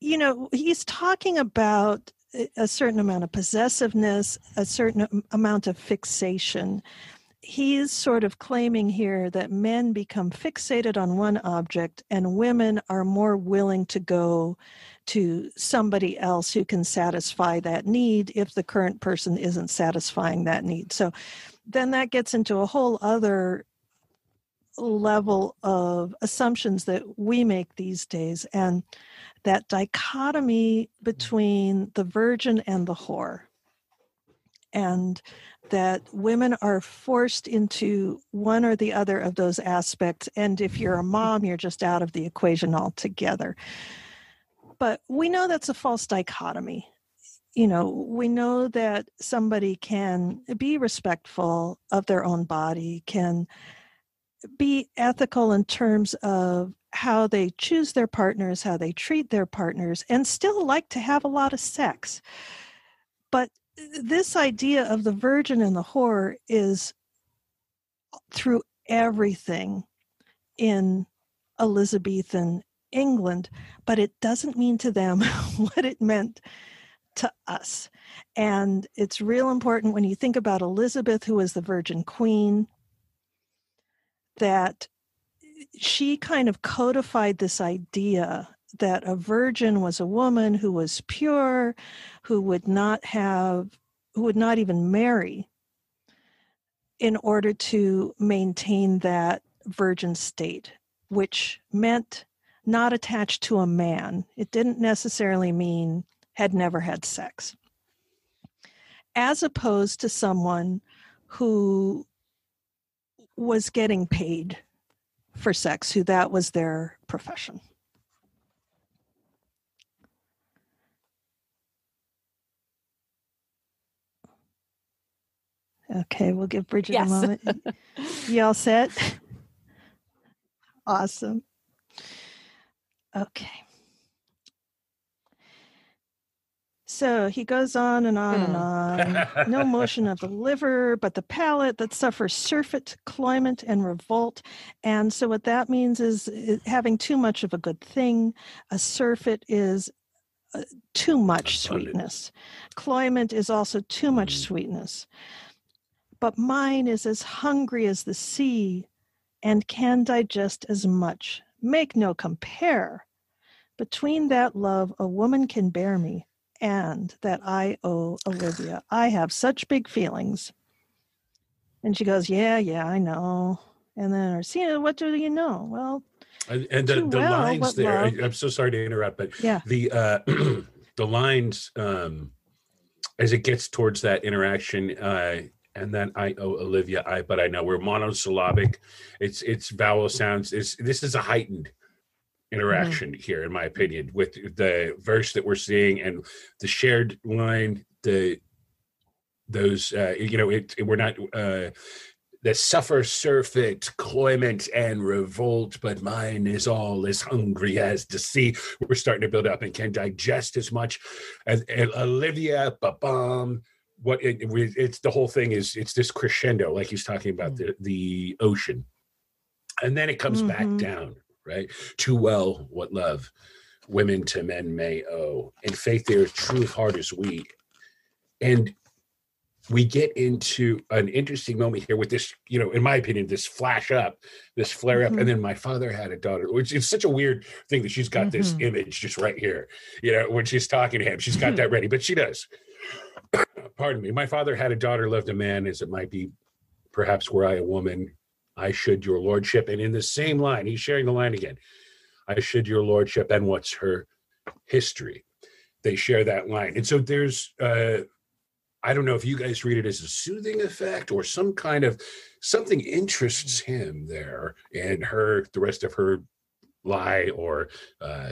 you know, he's talking about a certain amount of possessiveness, a certain amount of fixation. He is sort of claiming here that men become fixated on one object and women are more willing to go to somebody else who can satisfy that need if the current person isn't satisfying that need. So then that gets into a whole other level of assumptions that we make these days, and that dichotomy between the virgin and the whore, and that women are forced into one or the other of those aspects, and if you're a mom, you're just out of the equation altogether. But we know that's a false dichotomy. You know, we know that somebody can be respectful of their own body, can be ethical in terms of how they choose their partners, how they treat their partners, and still like to have a lot of sex. But this idea of the virgin and the whore is through everything in Elizabethan England, but it doesn't mean to them what it meant to us. And it's real important when you think about Elizabeth, who was the Virgin Queen, that she kind of codified this idea that a virgin was a woman who was pure, who would not have, who would not even marry in order to maintain that virgin state, which meant not attached to a man. It didn't necessarily mean had never had sex. As opposed to someone who was getting paid for sex, who that was their profession. Okay, we'll give Bridget yes. a moment. You all set? Awesome. Okay. So he goes on and on mm. and on. No motion of the liver, but the palate that suffers surfeit, cloyment, and revolt. And so what that means is, is having too much of a good thing. A surfeit is uh, too much sweetness. Cloyment is also too much mm. sweetness. But mine is as hungry as the sea and can digest as much. Make no compare between that love a woman can bear me and that I owe Olivia. I have such big feelings. And she goes, yeah, yeah, I know. And then Orsino, what do you know? Well, and, and the, the well, lines there, love? I'm so sorry to interrupt, but yeah. the, uh, the lines, um, as it gets towards that interaction, uh, and then I owe Olivia, I, but I know we're monosyllabic. It's it's vowel sounds. It's, this is a heightened interaction mm-hmm. here, in my opinion, with the verse that we're seeing and the shared line, the those, uh, you know, it, it we're not, uh, the suffer, surfeit, cloyment, and revolt, but mine is all as hungry as the sea. We're starting to build up and can digest as much as, as Olivia, ba-bum, what it, it's the whole thing is it's this crescendo, like he's talking about mm-hmm. the, the ocean, and then it comes mm-hmm. back down, right? Too well what love women to men may owe, and faith their true heart is we. And we get into an interesting moment here with this, you know, in my opinion, this flash up, this flare up. Mm-hmm. And then my father had a daughter, which is such a weird thing that she's got mm-hmm. this image just right here, you know, when she's talking to him, she's got that ready, but she does. Pardon me. My father had a daughter, loved a man, as it might be, perhaps were I a woman, I should your lordship. And in the same line, he's sharing the line again. I should your lordship. And what's her history? They share that line. And so there's, uh, I don't know if you guys read it as a soothing effect or some kind of, something interests him there and her, the rest of her lie or, uh,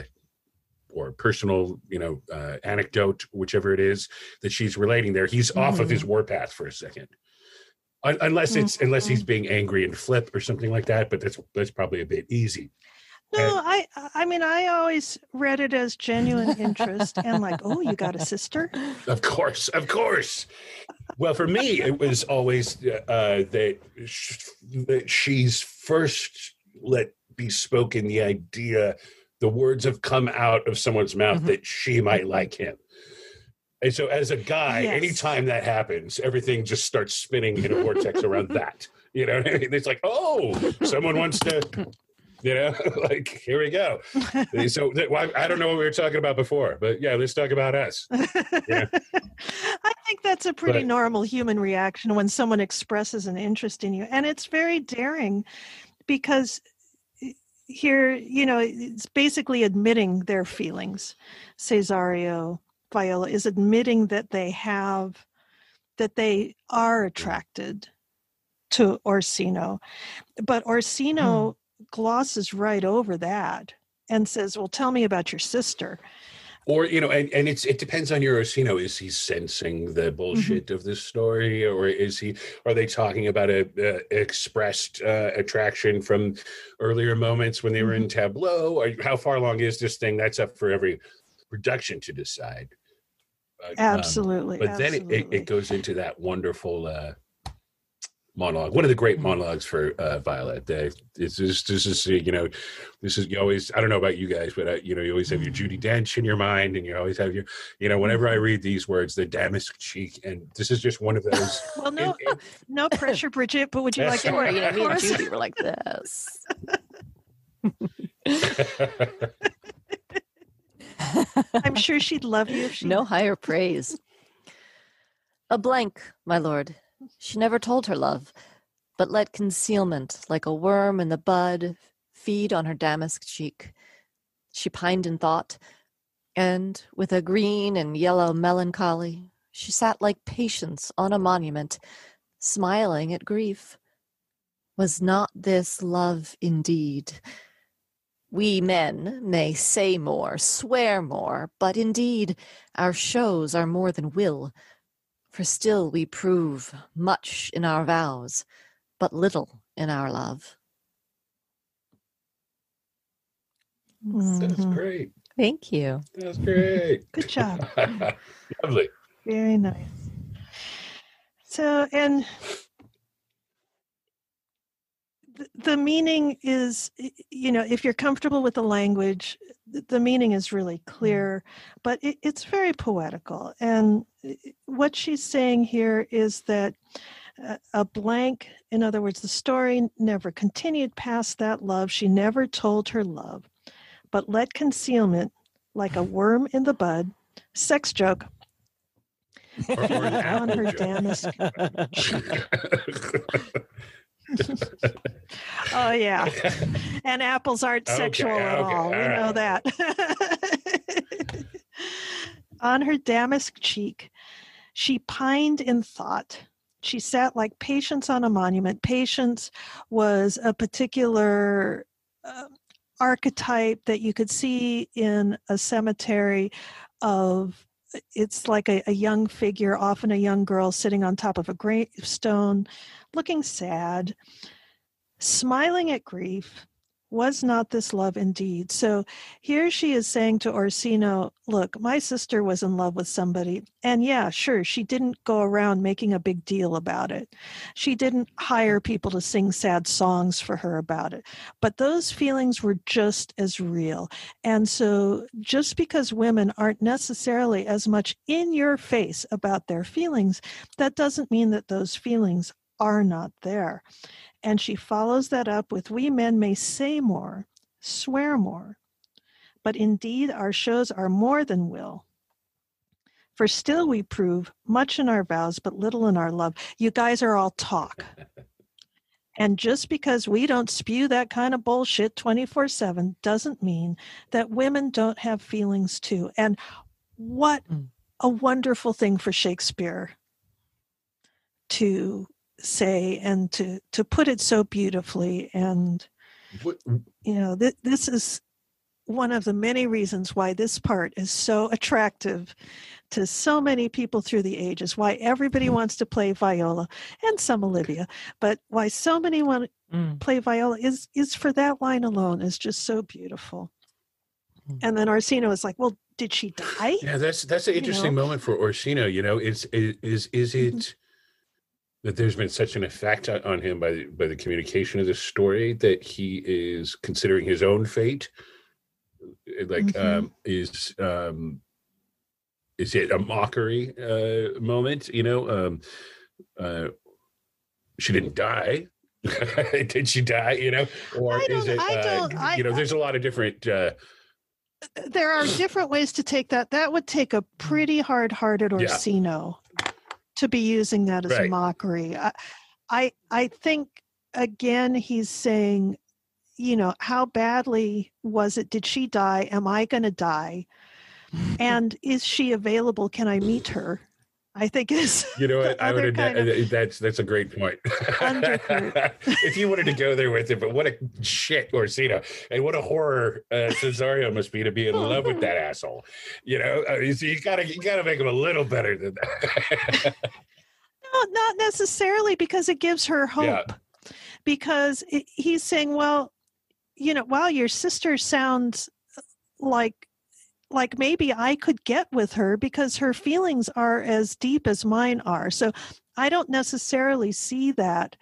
or personal, you know, uh, anecdote, whichever it is that she's relating there, he's mm-hmm. off of his warpath for a second, Un- unless it's mm-hmm. unless he's being angry and flip or something like that. But that's that's probably a bit easy. No, and, I I mean I always read it as genuine interest and like, oh, you got a sister? Of course, of course. Well, for me, it was always uh, that, sh- that she's first let be spoken the idea. The words have come out of someone's mouth mm-hmm. that she might like him. And so as a guy, yes. anytime that happens, everything just starts spinning in a vortex around that. You know what I mean? It's like, oh, someone wants to, you know, like, here we go. So I don't know what we were talking about before, but yeah, let's talk about us. Yeah. I think that's a pretty but, normal human reaction when someone expresses an interest in you. And it's very daring because here, you know, it's basically admitting their feelings. Cesario, Viola is admitting that they have, that they are attracted to Orsino. But Orsino mm. glosses right over that and says, well, tell me about your sister. Or, you know, and, and it's it depends on your Orsino. Is he sensing the bullshit mm-hmm. of this story, or is he? Are they talking about a, a expressed uh, attraction from earlier moments when they mm-hmm. were in Tableau? Or how far along is this thing? That's up for every production to decide. But, absolutely. Um, but absolutely. Then it, it, it goes into that wonderful uh, monologue, one of the great monologues for uh, Viola. They, it's just, this is, you know, this is, you always, I don't know about you guys, but, uh, you know, you always have your Judi Dench in your mind, and you always have your, you know, whenever I read these words, the damask cheek, and this is just one of those. Well, no, and, and, no pressure, Bridget, but would you like to sure, you know, me and Judy were like this. I'm sure she'd love you if she... No higher praise. A blank, my lord. She never told her love, but let concealment, like a worm in the bud, feed on her damask cheek. She pined in thought, and with a green and yellow melancholy, she sat like Patience on a monument, smiling at grief. Was not this love indeed? We men may say more, swear more, but indeed our shows are more than will, for still we prove much in our vows, but little in our love. Mm-hmm. That's great. Thank you. That's great. Good job. Lovely. Very nice. So, and... the meaning is, you know, if you're comfortable with the language, the meaning is really clear, but it, it's very poetical. And what she's saying here is that a blank, in other words, the story never continued past that love. She never told her love, but let concealment, like a worm in the bud, sex joke, or, or on her joke. Damask. Oh yeah, and apples aren't sexual okay, at okay, all. all we right. know that. On her damask cheek, she pined in thought. She sat like Patience on a monument. Patience was a particular uh, archetype that you could see in a cemetery of. It's like a, a young figure, often a young girl, sitting on top of a gravestone, looking sad, smiling at grief. Was not this love indeed? So here she is saying to Orsino, look, my sister was in love with somebody. And yeah, sure, she didn't go around making a big deal about it. She didn't hire people to sing sad songs for her about it. But those feelings were just as real. And so just because women aren't necessarily as much in your face about their feelings, that doesn't mean that those feelings are not there. And she follows that up with, we men may say more, swear more, but indeed our shows are more than will. For still we prove much in our vows, but little in our love. You guys are all talk. And just because we don't spew that kind of bullshit twenty-four seven doesn't mean that women don't have feelings too. And what a wonderful thing for Shakespeare to say and to to put it so beautifully. And you know, th- this is one of the many reasons why this part is so attractive to so many people through the ages, why everybody mm. wants to play Viola, and some Olivia, but why so many want to mm. play Viola is is for that line alone is just so beautiful. mm. And then Orsino is like, well, did she die? Yeah, that's that's an interesting you know? moment for Orsino. You know, it's is is, is it mm-hmm. that there's been such an effect on him by the, by the communication of the story that he is considering his own fate. Like, mm-hmm. um, is um, is it a mockery uh, moment? You know, um, uh, she didn't die. Did she die? You know, or is it? I don't, uh, I, you know, there's a lot of different. Uh, there are different ways to take that. That would take a pretty hard-hearted Orsino. Yeah. To be using that as right. a mockery. I, I I think, again, he's saying, you know, how badly was it? Did she die? Am I going to die? And is she available? Can I meet her? I think is you know what I would have kind of that's that's a great point. If you wanted to go there with it, but what a shit Orsino, and what a horror uh, Cesario must be to be in love with that asshole. You know, I mean, so you gotta you gotta make him a little better than that. No, not necessarily, because it gives her hope. Yeah. Because it, he's saying, well, you know, wow, your sister sounds like. like maybe I could get with her because her feelings are as deep as mine are. So I don't necessarily see that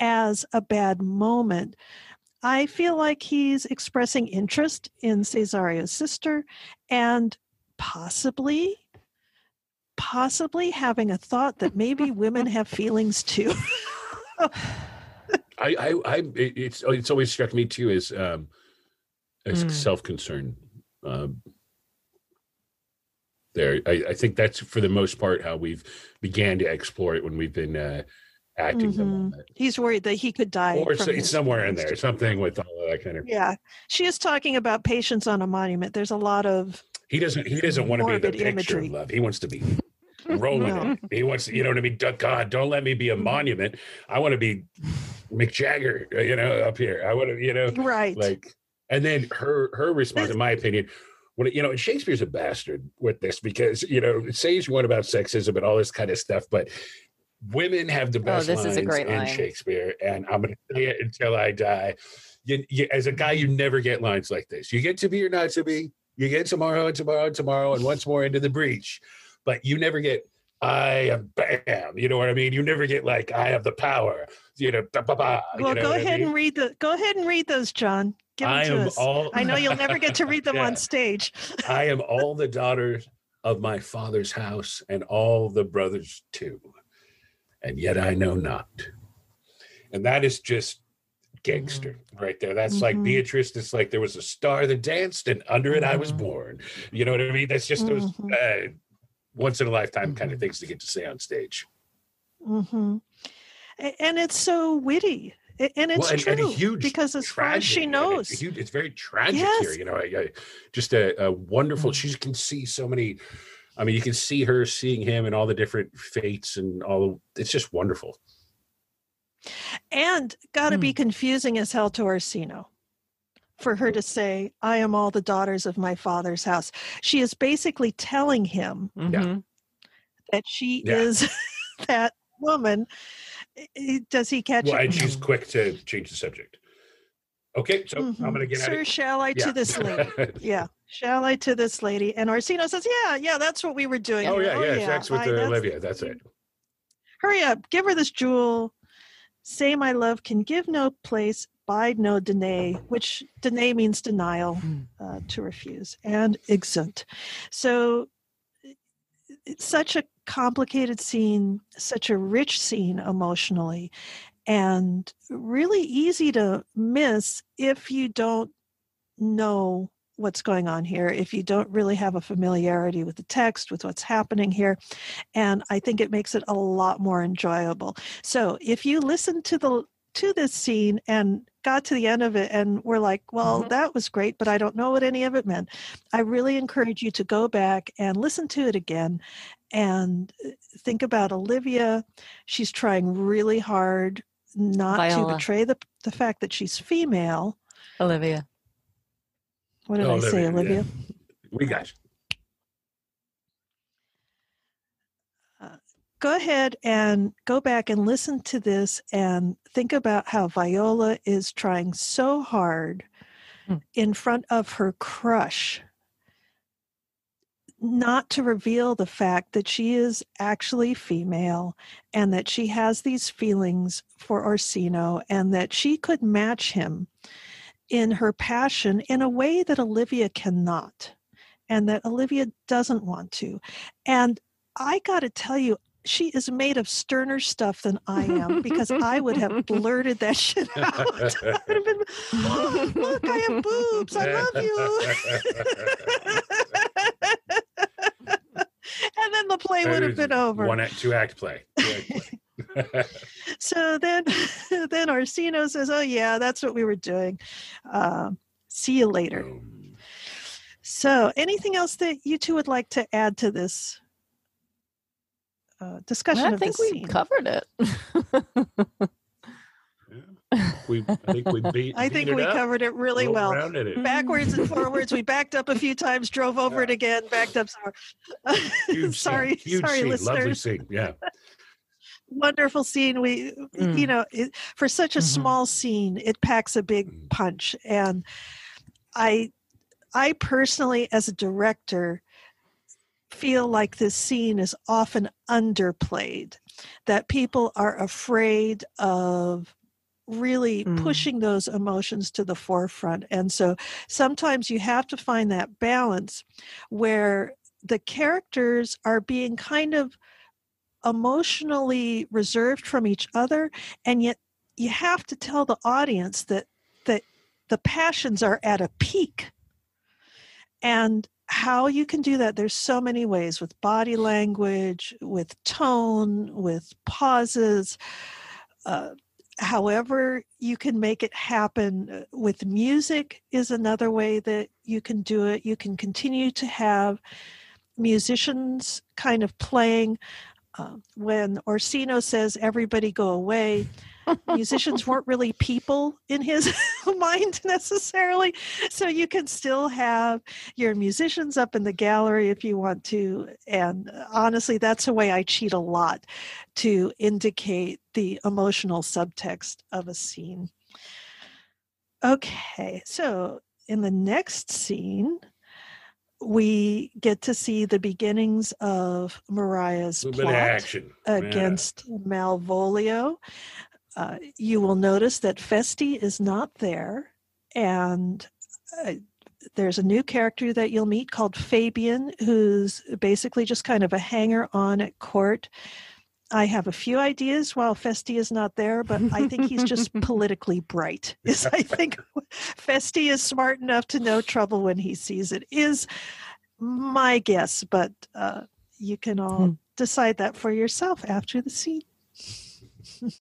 as a bad moment. I feel like he's expressing interest in Cesario's sister and possibly, possibly having a thought that maybe women have feelings too. I, I, I, it's, it's always struck me too as, um, as mm. self-concern. Um, there, I, I think that's for the most part how we've began to explore it when we've been uh, acting. Mm-hmm. He's worried that he could die, or so, it's somewhere in there, something with all of that kind of. Yeah, she is talking about patients on a monument. There's a lot of. He doesn't. He doesn't want to be the picture imagery. Of love. He wants to be rolling. No. It. He wants. You know what I mean? God, don't let me be a monument. I want to be Mick Jagger. You know, up here. I want to. You know, right? Like. And then her her response, in my opinion, when, you know, and Shakespeare's a bastard with this because, you know, it says you want about sexism and all this kind of stuff, but women have the best oh, this lines is a great in line. Shakespeare, and I'm going to say it until I die. You, you, as a guy, you never get lines like this. You get to be or not to be. You get tomorrow and tomorrow and tomorrow and once more into the breach, but you never get, I am bam. You know what I mean? You never get like, I have the power. You know, bah, bah, bah, well, you know go ahead I mean? and read the. Go ahead and read those, John. Give I am us. all. I know you'll never get to read them yeah. on stage. I am all the daughters of my father's house, and all the brothers too, and yet I know not. And that is just gangster mm-hmm. right there. That's mm-hmm. like Beatrice. It's like there was a star that danced, and under it mm-hmm. I was born. You know what I mean? That's just those mm-hmm. uh, once in a lifetime mm-hmm. kind of things to get to say on stage. Mm-hmm. And it's so witty. And it's well, and, true and huge because as far as she knows, it's, huge, it's very tragic yes. here. You know, I, I, just a, a wonderful. Mm-hmm. She can see so many. I mean, you can see her seeing him and all the different fates and all. It's just wonderful. And got to mm. be confusing as hell to Orsino, for her to say, "I am all the daughters of my father's house." She is basically telling him mm-hmm. that she yeah. is that woman. Does he catch well, it? And she's quick to change the subject. Okay, so mm-hmm. I'm going to get Sir, out of here. shall I yeah. to this lady? Yeah, shall I to this lady? And Orsino says, yeah, yeah, that's what we were doing. Oh, yeah, oh, yeah, yeah, that's with I, the that's, Olivia, that's it. Hurry up, give her this jewel. Say my love can give no place, bide no denay, which denay means denial, mm. uh, to refuse, and exempt. So it's such a complicated scene, such a rich scene emotionally, and really easy to miss if you don't know what's going on here, if you don't really have a familiarity with the text, with what's happening here. And I think it makes it a lot more enjoyable. So if you listen to the to this scene and got to the end of it and were like, well, mm-hmm. that was great, but I don't know what any of it meant, I really encourage you to go back and listen to it again and think about Olivia. She's trying really hard not Viola. to betray the the fact that she's female. Olivia. What did Olivia, I say, Olivia? Yeah. We got you. Uh, go ahead and go back and listen to this and think about how Viola is trying so hard mm. in front of her crush not to reveal the fact that she is actually female and that she has these feelings for Orsino and that she could match him in her passion in a way that Olivia cannot and that Olivia doesn't want to. And I got to tell you, she is made of sterner stuff than I am because I would have blurted that shit out. I would have been, oh, look, I have boobs. I love you. And then the play would have been over. One act, two act play. Two act play. So then then Orsino says, oh, yeah, that's what we were doing. Uh, see you later. Um, so anything else that you two would like to add to this uh, discussion? Well, I of think we covered it. yeah. we, I think we beat I think beat we covered it really well. It. Backwards and forwards. We backed up a few times, drove over yeah. it again, backed up some more. Huge sorry, scene. sorry, Huge listeners. Lovely scene, yeah. Wonderful scene. We, mm. you know, it, for such a mm-hmm. small scene, it packs a big punch. And I, I personally, as a director, feel like this scene is often underplayed. that people are afraid of really mm. pushing those emotions to the forefront. And so sometimes you have to find that balance where the characters are being kind of emotionally reserved from each other, and yet you have to tell the audience that that the passions are at a peak. And how you can do that, there's so many ways, with body language, with tone, with pauses, uh, however you can make it happen. With music is another way that you can do it. You can continue to have musicians kind of playing. Uh, when Orsino says, everybody go away, musicians weren't really people in his mind necessarily. So you can still have your musicians up in the gallery if you want to. And honestly, that's a way I cheat a lot to indicate the emotional subtext of a scene. Okay, so in the next scene, we get to see the beginnings of Mariah's plot action. against yeah. Malvolio. Uh, you will notice that Feste is not there, and uh, there's a new character that you'll meet called Fabian, who's basically just kind of a hanger-on at court. I have a few ideas while Feste is not there, but I think he's just politically bright. Is I think Feste is smart enough to know trouble when he sees it, is my guess, but uh, you can all hmm. decide that for yourself after the scene.